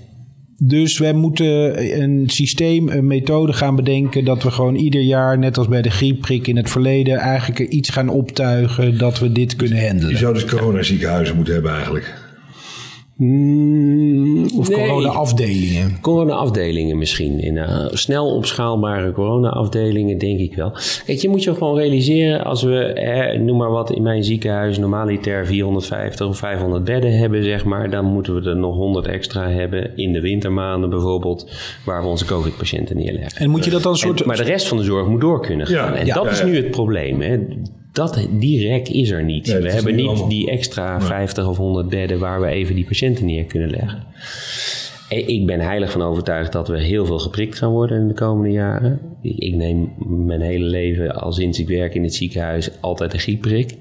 Dus we moeten een systeem, een methode gaan bedenken dat we gewoon ieder jaar, net als bij de griepprik in het verleden, eigenlijk iets gaan optuigen dat we dit kunnen handelen. Je zou dus coronaziekenhuizen moeten hebben eigenlijk. Mm, of nee. Corona-afdelingen? Corona-afdelingen misschien. In, uh, snel opschaalbare corona-afdelingen, denk ik wel. Kijk, je moet je gewoon realiseren, als we, eh, noem maar wat, in mijn ziekenhuis normaliter vierhonderdvijftig of vijfhonderd bedden hebben, zeg maar, dan moeten we er nog honderd extra hebben in de wintermaanden bijvoorbeeld, waar we onze covid-patiënten neerleggen. En moet je dat dan soort... En, maar de rest van de zorg moet door kunnen gaan. Ja, en ja, dat ja, is ja. nu het probleem, hè. Dat, die rek is er niet. Nee, we hebben niet allemaal die extra nee. vijftig of honderd bedden waar we even die patiënten neer kunnen leggen. En ik ben heilig van overtuigd dat we heel veel geprikt gaan worden in de komende jaren. Ik, ik neem mijn hele leven, al sinds ik werk in het ziekenhuis, altijd een griepprik.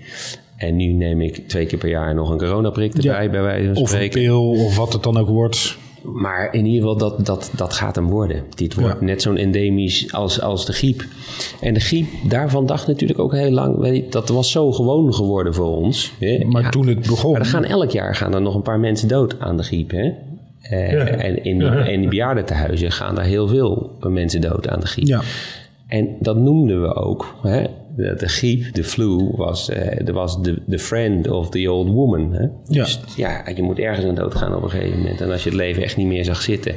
En nu neem ik twee keer per jaar nog een coronaprik erbij, ja, bij wijze van spreken. Of een pil, of wat het dan ook wordt. Maar in ieder geval, dat, dat, dat gaat hem worden. Dit wordt ja. net zo'n endemisch als, als de griep. En de griep, daarvan dacht natuurlijk ook heel lang, weet je, dat was zo gewoon geworden voor ons. Hè? Maar ja, toen het begon... Maar er gaan elk jaar gaan er nog een paar mensen dood aan de griep, hè? Eh, ja. En in, ja. in die bejaardentehuizen gaan daar heel veel mensen dood aan de griep. Ja. En dat noemden we ook, hè? De, de griep, de flu, was, uh, was de, de friend of the old woman. Hè? Ja. Dus ja, je moet ergens aan doodgaan op een gegeven moment. En als je het leven echt niet meer zag zitten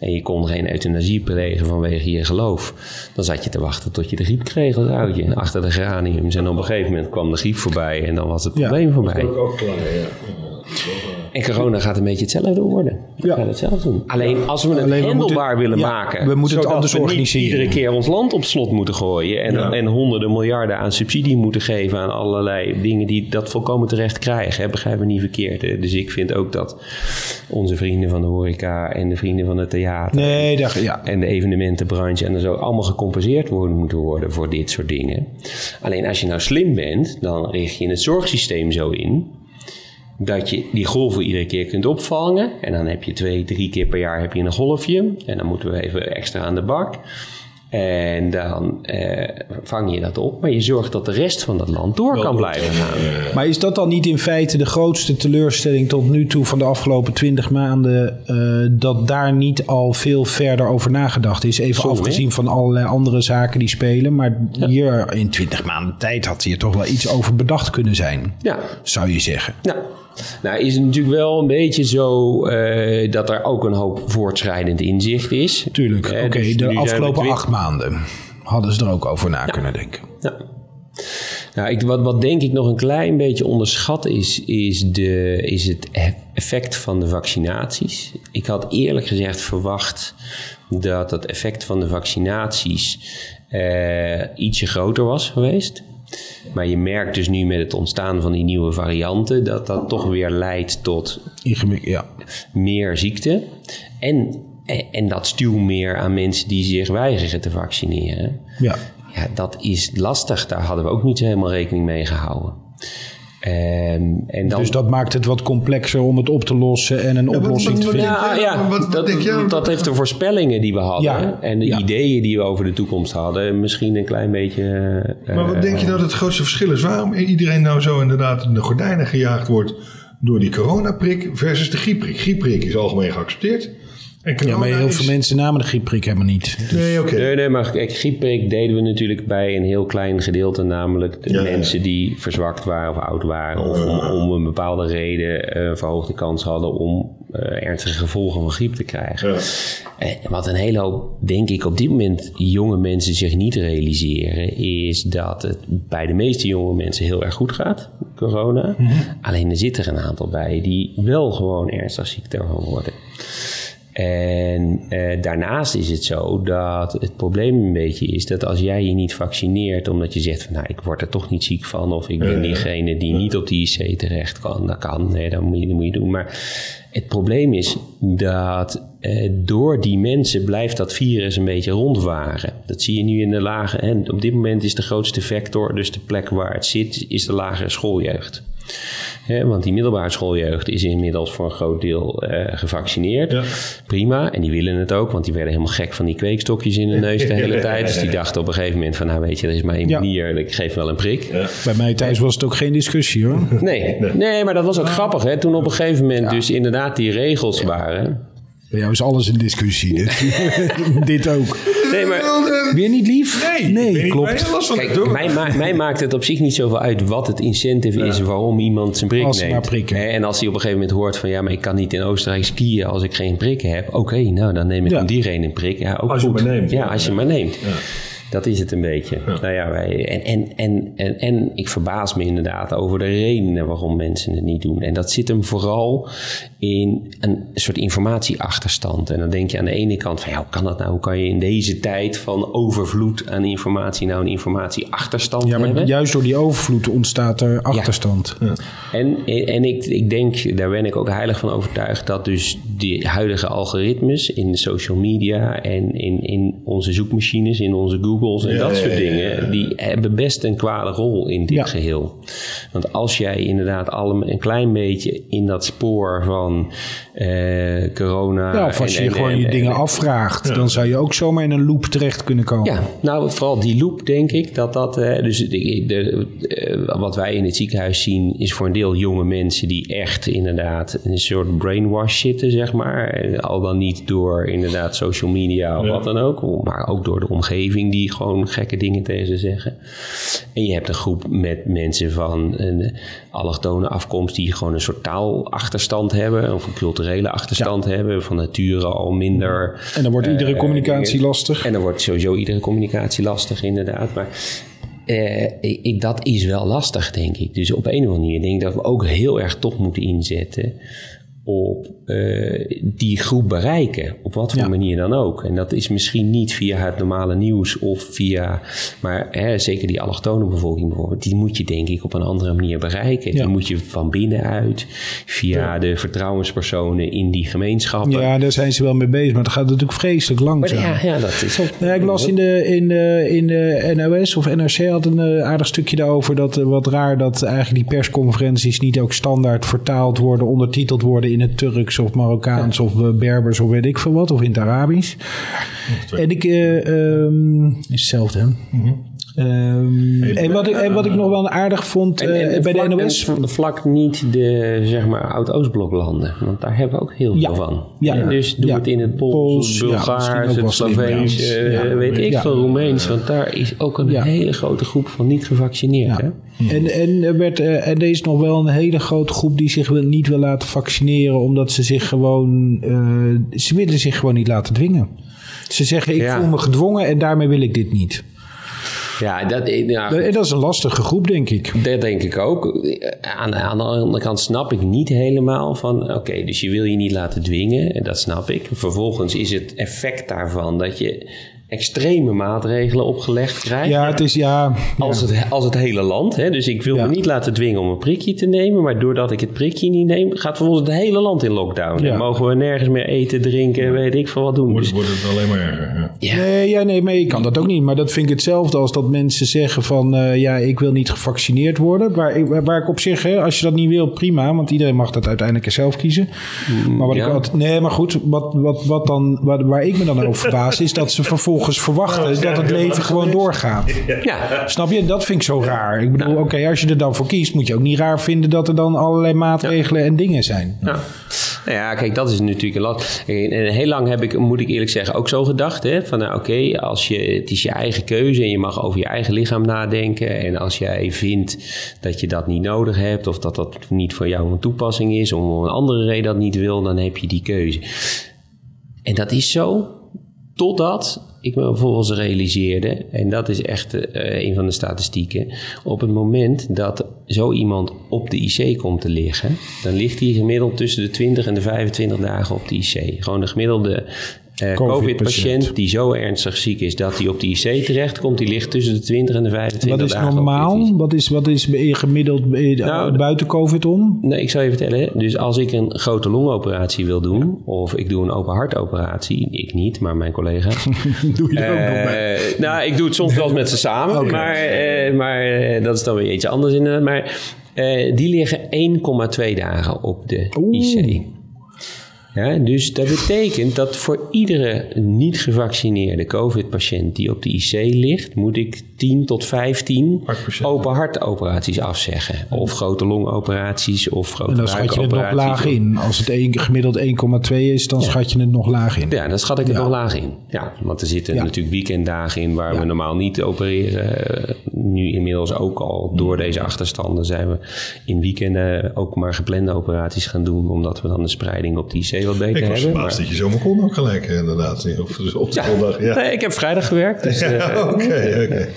en je kon geen euthanasie plegen vanwege je geloof, dan zat je te wachten tot je de griep kreeg als oudje achter de geraniums. En op een gegeven moment kwam de griep voorbij en dan was het probleem ja, voorbij. Dat was ook klaar, ja. En corona gaat een beetje hetzelfde worden. We ja. gaan hetzelfde doen. Alleen als we het Alleen, handelbaar we moeten, willen ja, maken. We moeten het anders organiseren. Niet iedere keer ons land op slot moeten gooien. En, ja. en honderden miljarden aan subsidie moeten geven aan allerlei dingen die dat volkomen terecht krijgen. Hè? Begrijp me niet verkeerd. Hè? Dus ik vind ook dat onze vrienden van de horeca en de vrienden van het theater. Nee, dat, ja. En de evenementenbranche en zo allemaal gecompenseerd worden, moeten worden voor dit soort dingen. Alleen als je nou slim bent, dan richt je het zorgsysteem zo in dat je die golven iedere keer kunt opvangen. En dan heb je twee, drie keer per jaar heb je een golfje. En dan moeten we even extra aan de bak. En dan eh, vang je dat op. Maar je zorgt dat de rest van dat land door kan blijven gaan. Maar is dat dan niet in feite de grootste teleurstelling tot nu toe van de afgelopen twintig maanden? Uh, dat daar niet al veel verder over nagedacht is. Even Sorry. afgezien van allerlei andere zaken die spelen. Maar ja. hier in twintig maanden tijd had hier toch wel iets over bedacht kunnen zijn. Ja. Zou je zeggen. Ja. Nou is het natuurlijk wel een beetje zo uh, dat er ook een hoop voortschrijdend inzicht is. Tuurlijk, eh, oké. Okay, dus de afgelopen acht maanden hadden ze er ook over na ja. kunnen denken. Ja. Nou, ik, wat, wat denk ik nog een klein beetje onderschat is, is, de, is het effect van de vaccinaties. Ik had eerlijk gezegd verwacht dat het effect van de vaccinaties uh, ietsje groter was geweest. Maar je merkt dus nu met het ontstaan van die nieuwe varianten dat dat toch weer leidt tot ja. meer ziekte. En, en, en dat stuw meer aan mensen die zich weigeren te vaccineren. Ja. Ja, dat is lastig. Daar hadden we ook niet helemaal rekening mee gehouden. Um, en dan, dus dat maakt het wat complexer om het op te lossen en een ja, oplossing wat, wat, wat, te vinden. Ja, ja, wat, dat, denk je? dat heeft de voorspellingen die we hadden ja, en de ja. ideeën die we over de toekomst hadden misschien een klein beetje... Uh, maar wat denk je dat het grootste verschil is? Waarom iedereen nou zo inderdaad in de gordijnen gejaagd wordt door die coronaprik versus de griepprik? Griepprik is algemeen geaccepteerd. Ja, maar heel veel is... mensen namen de griepprik helemaal niet. Dus. Nee, okay. nee, nee, maar kijk, griepprik deden we natuurlijk bij een heel klein gedeelte, namelijk de ja, mensen ja. die verzwakt waren of oud waren, of om, om een bepaalde reden uh, verhoogde kans hadden om uh, ernstige gevolgen van griep te krijgen. Ja. En wat een hele hoop, denk ik, op dit moment jonge mensen zich niet realiseren, is dat het bij de meeste jonge mensen heel erg goed gaat, corona. Mm-hmm. Alleen er zitten er een aantal bij die wel gewoon ernstig ziek daarvan worden. En eh, daarnaast is het zo dat het probleem een beetje is dat als jij je niet vaccineert omdat je zegt van nou ik word er toch niet ziek van of ik ben diegene die niet op de I C terecht kan, dat kan, hè, dat, moet je, dat moet je doen. Maar het probleem is dat eh, door die mensen blijft dat virus een beetje rondwaren. Dat zie je nu in de lage, en op dit moment is de grootste vector, dus de plek waar het zit, is de lagere schooljeugd. He, want die middelbare schooljeugd is inmiddels voor een groot deel uh, gevaccineerd. Ja. Prima, en die willen het ook, want die werden helemaal gek van die kweekstokjes in de neus de hele tijd. Dus die dachten op een gegeven moment van, nou weet je, er is maar één ja. manier, ik geef wel een prik. Ja. Bij mij thuis was het ook geen discussie hoor. Nee, nee maar dat was ook ah. grappig. Hè? Toen op een gegeven moment ja. dus inderdaad die regels ja. waren. Bij jou is alles een discussie. Dit, dit ook. Nee, maar weer niet lief? Nee, nee, nee klopt. Kijk, mij, ma- mij maakt het op zich niet zoveel uit wat het incentive ja. is waarom iemand zijn prik als neemt. Prik, en als hij op een gegeven moment hoort van ja, maar ik kan niet in Oostenrijk skiën als ik geen prik heb. Oké, okay, nou dan neem ik ja. om die reden een prik. Ja, ook als, je maar neemt, ja, als je maar neemt. Ja. Dat is het een beetje. Ja. Nou ja, wij, en, en, en, en, en ik verbaas me inderdaad over de redenen waarom mensen het niet doen. En dat zit hem vooral in een soort informatieachterstand. En dan denk je aan de ene kant van ja, hoe kan dat nou? Hoe kan je in deze tijd van overvloed aan informatie nou een informatieachterstand hebben? Ja, maar hebben? Juist door die overvloed ontstaat er achterstand. Ja. Ja. En, en, en ik, ik denk, daar ben ik ook heilig van overtuigd, dat dus die huidige algoritmes in de social media en in, in onze zoekmachines, in onze Google en ja, dat soort dingen, die hebben best een kwade rol in dit ja. geheel. Want als jij inderdaad allemaal een klein beetje in dat spoor van eh, corona... Ja, of als en, je en, gewoon en, je en, dingen en, afvraagt, ja. dan zou je ook zomaar in een loop terecht kunnen komen. Ja, nou vooral die loop denk ik, dat dat... Eh, dus de, de, de, wat wij in het ziekenhuis zien, is voor een deel jonge mensen die echt inderdaad een soort brainwash zitten, zeg maar. Al dan niet door inderdaad social media of ja. wat dan ook, maar ook door de omgeving die die gewoon gekke dingen tegen ze zeggen. En je hebt een groep met mensen van een allochtone afkomst die gewoon een soort taalachterstand hebben of een culturele achterstand ja. hebben, van nature al minder. En dan wordt uh, iedere communicatie uh, lastig. En dan wordt sowieso iedere communicatie lastig, inderdaad. Maar Uh, ik, dat is wel lastig, denk ik. Dus op een of andere manier denk ik dat we ook heel erg toch moeten inzetten op uh, die groep bereiken, op wat voor ja. manier dan ook. En dat is misschien niet via het normale nieuws of via, maar hè, zeker die allochtone bevolking bijvoorbeeld, die moet je denk ik op een andere manier bereiken. Ja. Die moet je van binnenuit, via ja. de vertrouwenspersonen in die gemeenschappen. Ja, daar zijn ze wel mee bezig, maar dat gaat natuurlijk vreselijk langzaam. Maar ja, ja, dat is ook... Nou, ik las in de, in, de, in de N O S of N R C had een uh, aardig stukje daarover, dat uh, wat raar dat eigenlijk die persconferenties niet ook standaard vertaald worden, ondertiteld worden in in het Turks of Marokkaans ja. of Berbers of weet ik veel wat, of in het Arabisch. En ik... Uh, um, is hetzelfde, hè? Mm-hmm. Um, en, wat ik, en wat ik nog wel aardig vond en, en, uh, bij vlak, de N O S... En vlak niet de, zeg maar, Oud-Oostbloklanden. Want daar hebben we ook heel ja. veel van. Ja, ja. Dus doe ja. het in het Pools, Bulgaars, ja, het Sloveens, uh, ja, weet ik ja. veel, Roemeens. Want daar is ook een ja. hele grote groep van niet gevaccineerd. Ja. Hè? En, en, er werd, uh, en er is nog wel een hele grote groep die zich wil, niet wil laten vaccineren, omdat ze zich gewoon... Uh, ze willen zich gewoon niet laten dwingen. Ze zeggen, ik ja. voel me gedwongen en daarmee wil ik dit niet. Ja, dat, nou, dat is een lastige groep, denk ik. Dat denk ik ook. Aan, aan de andere kant snap ik niet helemaal van... Oké, okay, dus je wil je niet laten dwingen. En dat snap ik. Vervolgens is het effect daarvan dat je extreme maatregelen opgelegd krijgt. Ja, het is... Ja, ja. Als, het, als het hele land. Hè? Dus ik wil ja. me niet laten dwingen om een prikje te nemen. Maar doordat ik het prikje niet neem, gaat vervolgens het hele land in lockdown. Ja. En mogen we nergens meer eten, drinken, ja. weet ik veel wat doen. Wordt, dus, wordt het alleen maar erger. Ja. Ja. Nee, ja, nee, maar ik kan dat ook niet. Maar dat vind ik hetzelfde als dat mensen zeggen van... Uh, ja, ik wil niet gevaccineerd worden. Waar ik, waar ik op zich, hè, als je dat niet wil, prima. Want iedereen mag dat uiteindelijk zelf kiezen. Mm, maar wat ja. ik altijd... Nee, maar goed. Wat, wat, wat dan, waar, waar ik me dan over verbaas is dat ze vervolgens verwachten oh, dat het leven gewoon doorgaat. Ja. Snap je? Dat vind ik zo raar. Ik bedoel, nou, oké, okay, als je er dan voor kiest, moet je ook niet raar vinden dat er dan allerlei maatregelen ja. en dingen zijn. Nou. Nou ja, kijk, dat is natuurlijk een last. En heel lang heb ik, moet ik eerlijk zeggen, ook zo gedacht. Hè? Van nou, oké, okay, als je, het is je eigen keuze en je mag over je eigen lichaam nadenken. En als jij vindt dat je dat niet nodig hebt of dat dat niet voor jou van toepassing is, om een andere reden dat niet wil, dan heb je die keuze. En dat is zo, totdat ik me vervolgens realiseerde, en dat is echt uh, een van de statistieken, op het moment dat zo iemand op de I C komt te liggen, dan ligt hij gemiddeld tussen de twintig en de vijfentwintig dagen op de I C. Gewoon de gemiddelde uh, COVID-patiënt die zo ernstig ziek is dat hij op de I C terechtkomt, die ligt tussen de twintig en de vijfentwintig dagen. Wat is normaal? Wat is, wat is gemiddeld nou, buiten COVID om? Nee, ik zal je vertellen. Dus als ik een grote longoperatie wil doen, ja. of ik doe een open hartoperatie, ik niet, maar mijn collega. Doe je er ook uh, nog bij? Nou, ik doe het soms wel eens met ze samen. Okay. Maar, uh, maar uh, dat is dan weer iets anders inderdaad. Maar uh, die liggen één komma twee dagen op de Oeh. I C. Ja, dus dat betekent dat voor iedere niet gevaccineerde COVID-patiënt die op de I C ligt, moet ik tien tot vijftien open hartoperaties afzeggen. Of grote longoperaties of grote buikoperaties. En dan schat je het nog laag in. Als het een, gemiddeld één komma twee is, dan ja. schat je het nog laag in. Ja, dan schat ik het ja. nog laag in. Ja, want er zitten ja. natuurlijk weekenddagen in waar ja. we normaal niet opereren. Nu inmiddels ook al door deze achterstanden zijn we in weekenden ook maar geplande operaties gaan doen. Omdat we dan de spreiding op die I C wat beter hebben. Ik was verbaasd dat je zomaar kon ook gelijk inderdaad. Of op de zondag. Ja. Nee, ik heb vrijdag gewerkt. Dus, ja, uh, oké, okay, okay. Ja.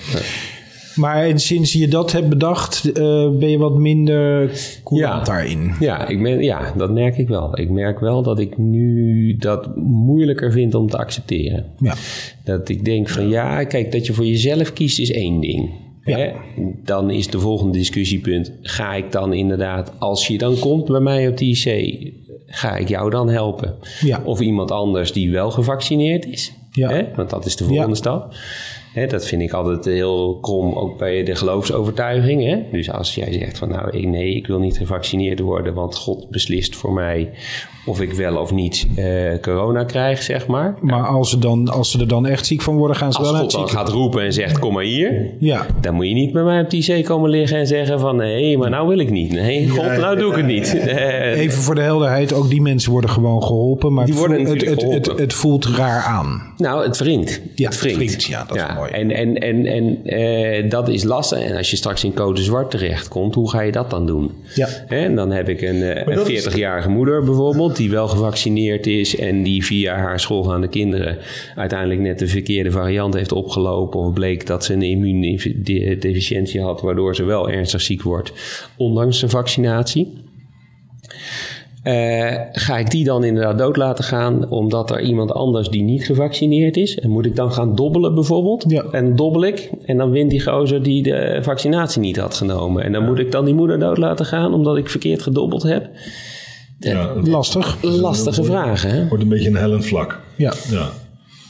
Maar en sinds je dat hebt bedacht, uh, ben je wat minder courant ja, daarin? Ja, ik ben, ja, dat merk ik wel. Ik merk wel dat ik nu dat moeilijker vind om te accepteren. Ja. Dat ik denk van ja, kijk, dat je voor jezelf kiest is één ding. Ja. Hè? Dan is de volgende discussiepunt, ga ik dan inderdaad, als je dan komt bij mij op de I C, ga ik jou dan helpen? Ja. Of iemand anders die wel gevaccineerd is? Ja. Hè? Want dat is de volgende ja. stap. He, dat vind ik altijd heel krom, ook bij de geloofsovertuiging. Hè? Dus als jij zegt van nou nee, ik wil niet gevaccineerd worden, want God beslist voor mij of ik wel of niet eh, corona krijg, zeg maar. Maar nou, als, ze dan, als ze er dan echt ziek van worden, gaan ze wel uit. Als God dan gaat roepen en zegt kom maar hier, ja. dan moet je niet bij mij op de I C komen liggen en zeggen van nee, maar nou wil ik niet. Nee, God, ja, nou doe ik het niet. Even voor de helderheid, ook die mensen worden gewoon geholpen, maar het, voelt, het, het, geholpen. Het, het, het voelt raar aan. Nou, het wringt. Ja, het wringt. wringt. Ja, dat ja. is mooi. En, en, en, en uh, dat is lastig. En als je straks in code zwart terechtkomt, hoe ga je dat dan doen? Ja. En dan heb ik een, uh, een veertigjarige is... moeder bijvoorbeeld, die wel gevaccineerd is en die via haar schoolgaande kinderen uiteindelijk net de verkeerde variant heeft opgelopen of bleek dat ze een immuundeficiëntie had, waardoor ze wel ernstig ziek wordt, ondanks de vaccinatie. Uh, ga ik die dan inderdaad dood laten gaan omdat er iemand anders die niet gevaccineerd is? En moet ik dan gaan dobbelen bijvoorbeeld? Ja. En dobbel ik en dan wint die gozer die de vaccinatie niet had genomen. En dan ja. moet ik dan die moeder dood laten gaan omdat ik verkeerd gedobbeld heb? Ja, uh, lastig. Lastige vragen. Hè? Wordt een beetje een hellend vlak. Ja. ja.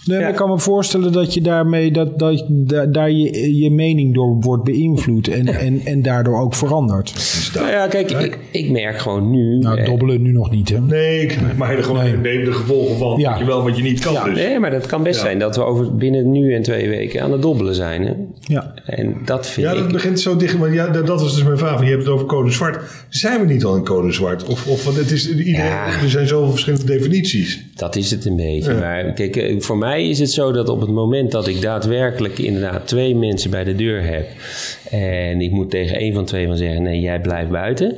Nee, ja. Ik kan me voorstellen dat je daarmee dat, dat, dat, daar je, je mening door wordt beïnvloed en, ja. en, en daardoor ook verandert. Dus daar, nou ja, kijk, ja. Ik, ik merk gewoon nu... Nou, eh, dobbelen nu nog niet, hè? Nee, ik, maar er gewoon nee. neem de gevolgen van ja. wat je wel wat je niet kan. Ja. Dus. Nee, maar dat kan best ja. zijn dat we over binnen nu en twee weken aan het dobbelen zijn. Hè? Ja. En dat vind ik... Ja, dat ik... begint zo dicht, maar ja, dat was dus mijn vraag. Je hebt het over code zwart. Zijn we niet al in code zwart? Of, of, want het is, iedereen, ja. er zijn zoveel verschillende definities. Dat is het een beetje. Ja. Maar kijk, voor mij is het zo dat op het moment dat ik daadwerkelijk inderdaad twee mensen bij de deur heb en ik moet tegen één van twee van zeggen nee, jij blijft buiten.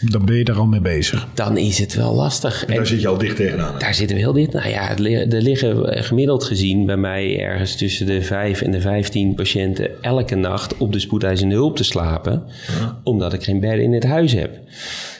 Dan ben je daar al mee bezig. Dan is het wel lastig. En daar en, zit je al dicht tegenaan. Daar zitten we heel dicht. Nou ja, er liggen gemiddeld gezien bij mij ergens tussen de vijf en de vijftien patiënten elke nacht op de spoedeisende hulp te slapen, ja. omdat ik geen bedden in het huis heb.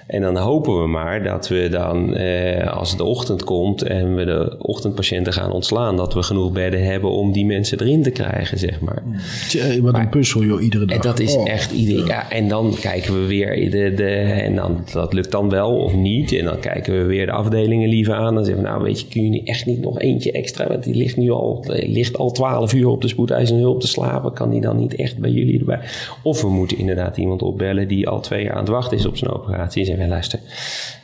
En dan hopen we maar dat we dan, eh, als de ochtend komt en we de ochtendpatiënten gaan ontslaan, dat we genoeg bedden hebben om die mensen erin te krijgen, zeg maar. Tjie, wat maar, een puzzel, joh, iedere dag. En dat is oh, echt iedere... Ja, en dan kijken we weer... De, de, en dan, dat lukt dan wel of niet. En dan kijken we weer de afdelingen liever aan. Dan zeggen we, nou weet je, kun je echt niet nog eentje extra... Want die ligt nu al, ligt al twaalf uur op de spoedeisende hulp te slapen. Kan die dan niet echt bij jullie erbij? Of we moeten inderdaad iemand opbellen die al twee jaar aan het wachten is op zijn operatie. En luister,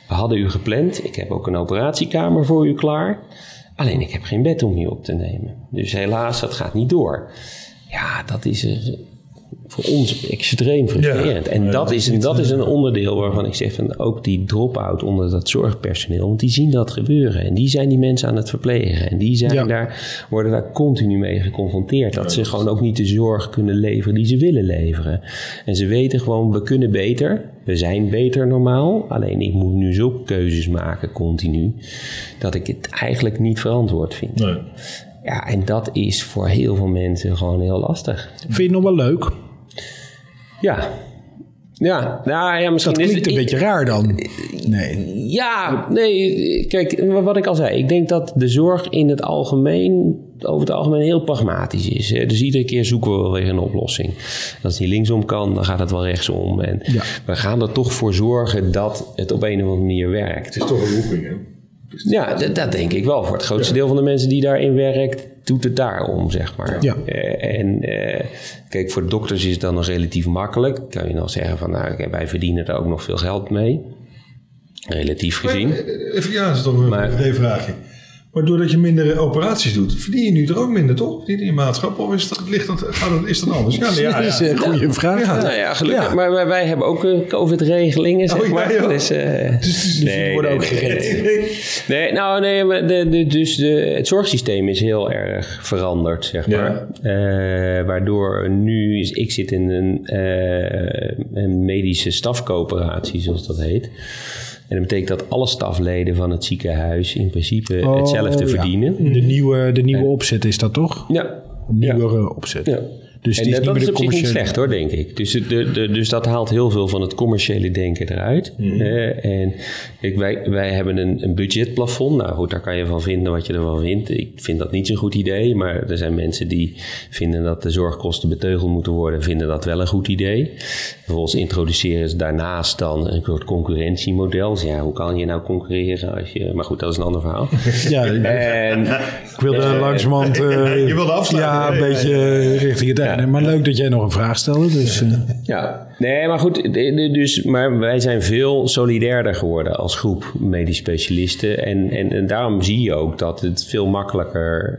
we hadden u gepland. Ik heb ook een operatiekamer voor u klaar. Alleen ik heb geen bed om u op te nemen. Dus helaas, dat gaat niet door. Ja, dat is voor ons extreem frustrerend. Ja, en ja, dat, dat, is, niet, dat is een onderdeel waarvan ik zeg van ook die drop-out onder dat zorgpersoneel. Want die zien dat gebeuren. En die zijn die mensen aan het verplegen. En die zijn ja. daar, worden daar continu mee geconfronteerd. Dat ja, ze dat gewoon is. Ook niet de zorg kunnen leveren die ze willen leveren. En ze weten gewoon, we kunnen beter. We zijn beter normaal, alleen ik moet nu zulke keuzes maken continu, dat ik het eigenlijk niet verantwoord vind. Nee. Ja, en dat is voor heel veel mensen gewoon heel lastig. Vind je het nog wel leuk? Ja. Ja, nou ja, misschien dat klinkt is, een ik, beetje raar dan. Nee. Ja, nee, kijk, wat ik al zei. Ik denk dat de zorg in het algemeen, over het algemeen heel pragmatisch is. Dus iedere keer zoeken we wel weer een oplossing. Als het niet linksom kan, dan gaat het wel rechtsom. En ja. we gaan er toch voor zorgen dat het op een of andere manier werkt. Het is toch een roeping, hè? Ja, d- dat denk ik wel. Voor het grootste ja. deel van de mensen die daarin werkt, doet het daarom, zeg maar. Ja. Uh, en uh, kijk, voor dokters is het dan nog relatief makkelijk. Kan je dan zeggen van, nou, okay, wij verdienen er ook nog veel geld mee. Relatief gezien. Even, ja, dat is toch een maar, een vraagje. Maar doordat je minder operaties doet, verdien je nu er ook minder, toch? Verdien je in maatschappij? Of is dat, ligt dat, is dat anders? Ja, ja, ja, ja. Dat is een goede vraag. Ja. Ja. Nou ja, gelukkig. Ja. Maar wij, wij hebben ook uh, COVID-regelingen, zeg oh, ja, maar. Ja. Dus, uh, dus, dus nee, die worden nee, ook gered. Nee, nee. nee, nou nee, maar de, de, dus de, het zorgsysteem is heel erg veranderd, zeg maar. Ja. Uh, waardoor nu, is, ik zit in een, uh, een medische stafcoöperatie, zoals dat heet. En dat betekent dat alle stafleden van het ziekenhuis in principe oh, hetzelfde ja. verdienen. De nieuwe, de nieuwe opzet is dat toch? Ja. Een nieuwere ja. opzet. Ja. Dus en die dat is, niet dat is op zich niet slecht hoor, denk ik. Dus, de, de, dus dat haalt heel veel van het commerciële denken eruit. Mm. Uh, en ik, wij, wij hebben een, een budgetplafond. Nou goed, daar kan je van vinden wat je ervan vindt. Ik vind dat niet zo'n goed idee. Maar er zijn mensen die vinden dat de zorgkosten beteugeld moeten worden. Vinden dat wel een goed idee. Vervolgens introduceren ze daarnaast dan een soort concurrentiemodel. Dus ja, hoe kan je nou concurreren als je... Maar goed, dat is een ander verhaal. Ja, en, ik wilde uh, langzamerhand... Uh, je wilde afsluiten. Ja, een nee, beetje nee. richting het ja. Nee, maar leuk dat jij nog een vraag stelde. Dus, uh. Ja, nee, maar goed. Dus, maar wij zijn veel solidairder geworden als groep medisch specialisten. En, en, en daarom zie je ook dat het veel makkelijker,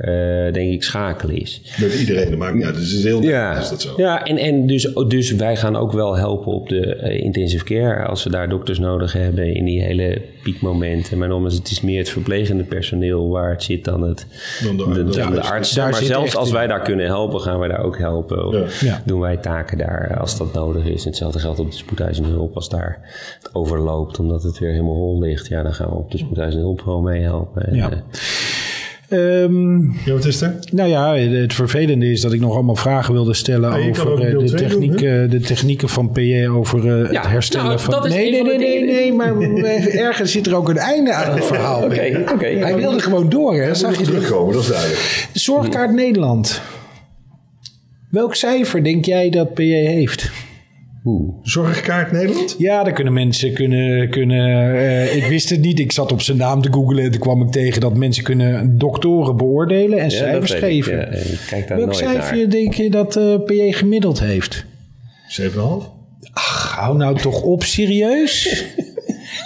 uh, denk ik, schakelen is. Met iedereen, dat maakt niet uit. Dus is heel ja. is dat zo. Ja, en, en dus, dus wij gaan ook wel helpen op de uh, intensive care. Als we daar dokters nodig hebben in die hele piekmomenten. Maar nogmaals, het is meer het verplegende personeel waar het zit dan, het, dan de, de, de, ja, de arts. Maar zelfs als wij daar in. kunnen helpen, gaan wij daar ook helpen. Ja. Ja. Doen wij taken daar als dat nodig is. Hetzelfde geldt op de spoedeisende hulp. Als daar het overloopt omdat het weer helemaal hol ligt. Ja, dan gaan we op de spoedeisende hulp gewoon meehelpen. Ja. Um, ja, wat is er? Nou ja, het vervelende is dat ik nog allemaal vragen wilde stellen ah, over de, techniek, doen, de technieken van P J over uh, ja, het herstellen nou, van... Nee, nee, nee, nee, nee, maar ergens zit er ook een einde aan het verhaal. okay, okay, Hij wilde gewoon door, hè? Zag je terugkomen, dat is duidelijk. Zorgkaart Nederland. Welk cijfer denk jij dat P J heeft? Oeh. Zorgkaart Nederland? Ja, daar kunnen mensen kunnen... kunnen uh, ik wist het niet. Ik zat op zijn naam te googlen en toen kwam ik tegen dat mensen kunnen doktoren beoordelen en ja, cijfers geven. Ja, kijk daar Welk nooit cijfer naar. Denk je dat uh, P J gemiddeld heeft? zeven komma vijf? Ach, hou nou toch op, serieus?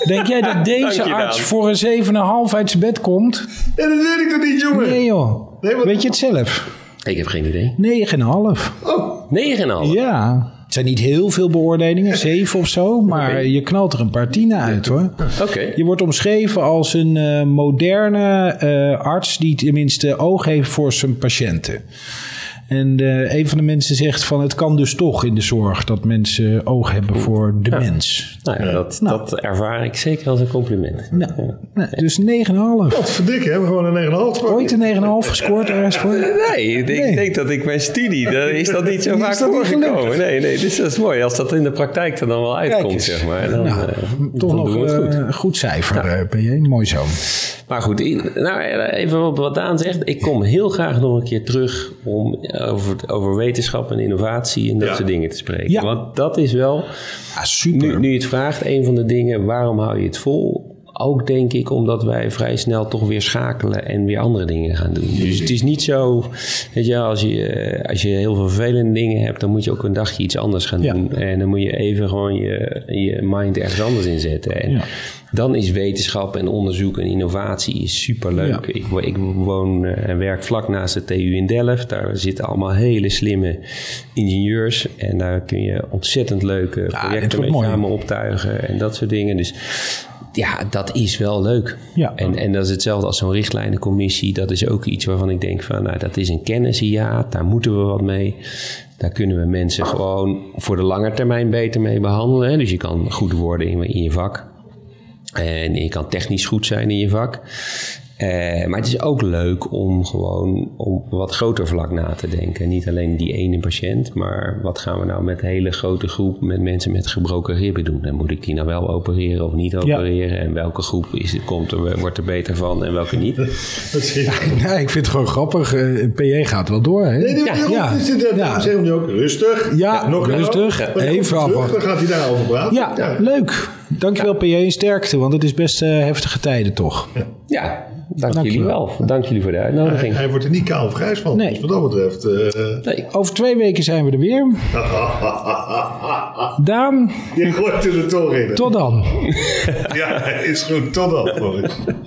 Denk jij dat deze arts voor een zeven komma vijf uit zijn bed komt? Ja, dat weet ik toch niet, jongen? Nee, joh. Nee, weet je het zelf? Ik heb geen idee. negen komma vijf. Oh, negen komma vijf? Ja. Het zijn niet heel veel beoordelingen, zeven of zo, maar okay. je knalt er een paar tienen uit hoor. Oké. Okay. Je wordt omschreven als een uh, moderne uh, arts die tenminste oog heeft voor zijn patiënten. En uh, een van de mensen zegt van het kan dus toch in de zorg dat mensen oog hebben voor de ja. mens. Nou ja, dat, nou. dat ervaar ik zeker als een compliment. Nou, ja. nou, dus negen komma vijf. Wat verdikken, hebben we gewoon een negen komma vijf. Ooit een negen komma vijf gescoord ergens voor? Nee, ik nee. denk dat ik mijn studie, dan is dat niet zo die vaak voorgekomen. Nee, nee, dus dat is mooi als dat in de praktijk er dan wel uitkomt, zeg maar. Dan, nou, uh, toch dan nog een goed. Uh, goed cijfer, nou. uh, P J. Mooi zo. Maar goed, nou, even wat Daan zegt. Ik kom heel graag nog een keer terug om over, over wetenschap en innovatie en dat ja. soort dingen te spreken. Ja. Want dat is wel, ja, super. Nu, nu het vraagt, een van de dingen, waarom hou je het vol? Ook denk ik omdat wij vrij snel toch weer schakelen en weer andere dingen gaan doen. Dus het is niet zo, weet je, als je, als je heel veel vervelende dingen hebt, dan moet je ook een dagje iets anders gaan doen. Ja. En dan moet je even gewoon je, je mind ergens anders inzetten. En ja. dan is wetenschap en onderzoek en innovatie is superleuk. Ja. Ik, ik woon en werk vlak naast de T U in Delft. Daar zitten allemaal hele slimme ingenieurs. En daar kun je ontzettend leuke projecten ja, mee mooi. samen optuigen en dat soort dingen. Dus ja, dat is wel leuk. Ja. En, en dat is hetzelfde als zo'n richtlijnencommissie. Dat is ook iets waarvan ik denk van, nou, dat is een kennisjaar. Daar moeten we wat mee. Daar kunnen we mensen gewoon voor de lange termijn beter mee behandelen. Hè? Dus je kan goed worden in, in je vak. En je kan technisch goed zijn in je vak. Uh, maar het is ook leuk om gewoon op wat groter vlak na te denken. Niet alleen die ene patiënt, maar wat gaan we nou met een hele grote groep met mensen met gebroken ribben doen? Dan moet ik die nou wel opereren of niet opereren? Ja. En welke groep is het, komt er, wordt er beter van en welke niet? Dat ja, nou, ik vind het gewoon grappig. Uh, P J gaat wel door, hè? Nee, nee, ja. Ja. Ja. Zeg hem nu ook rustig. Ja, ja nog rustig. Nou, even terug, dan gaat hij daarover praten. Ja, ja. leuk. Dankjewel ja. P J en sterkte, want het is best uh, heftige tijden toch? Ja. ja. Dank, Dank jullie wel. wel. Dank jullie voor de uitnodiging. Hij, hij wordt er niet kaal of grijs van, nee. dus wat dat betreft. Uh... Nee, over twee weken zijn we er weer. Daan. Je gooit er de toren in. Tot dan. ja, is goed. Tot dan, Boris.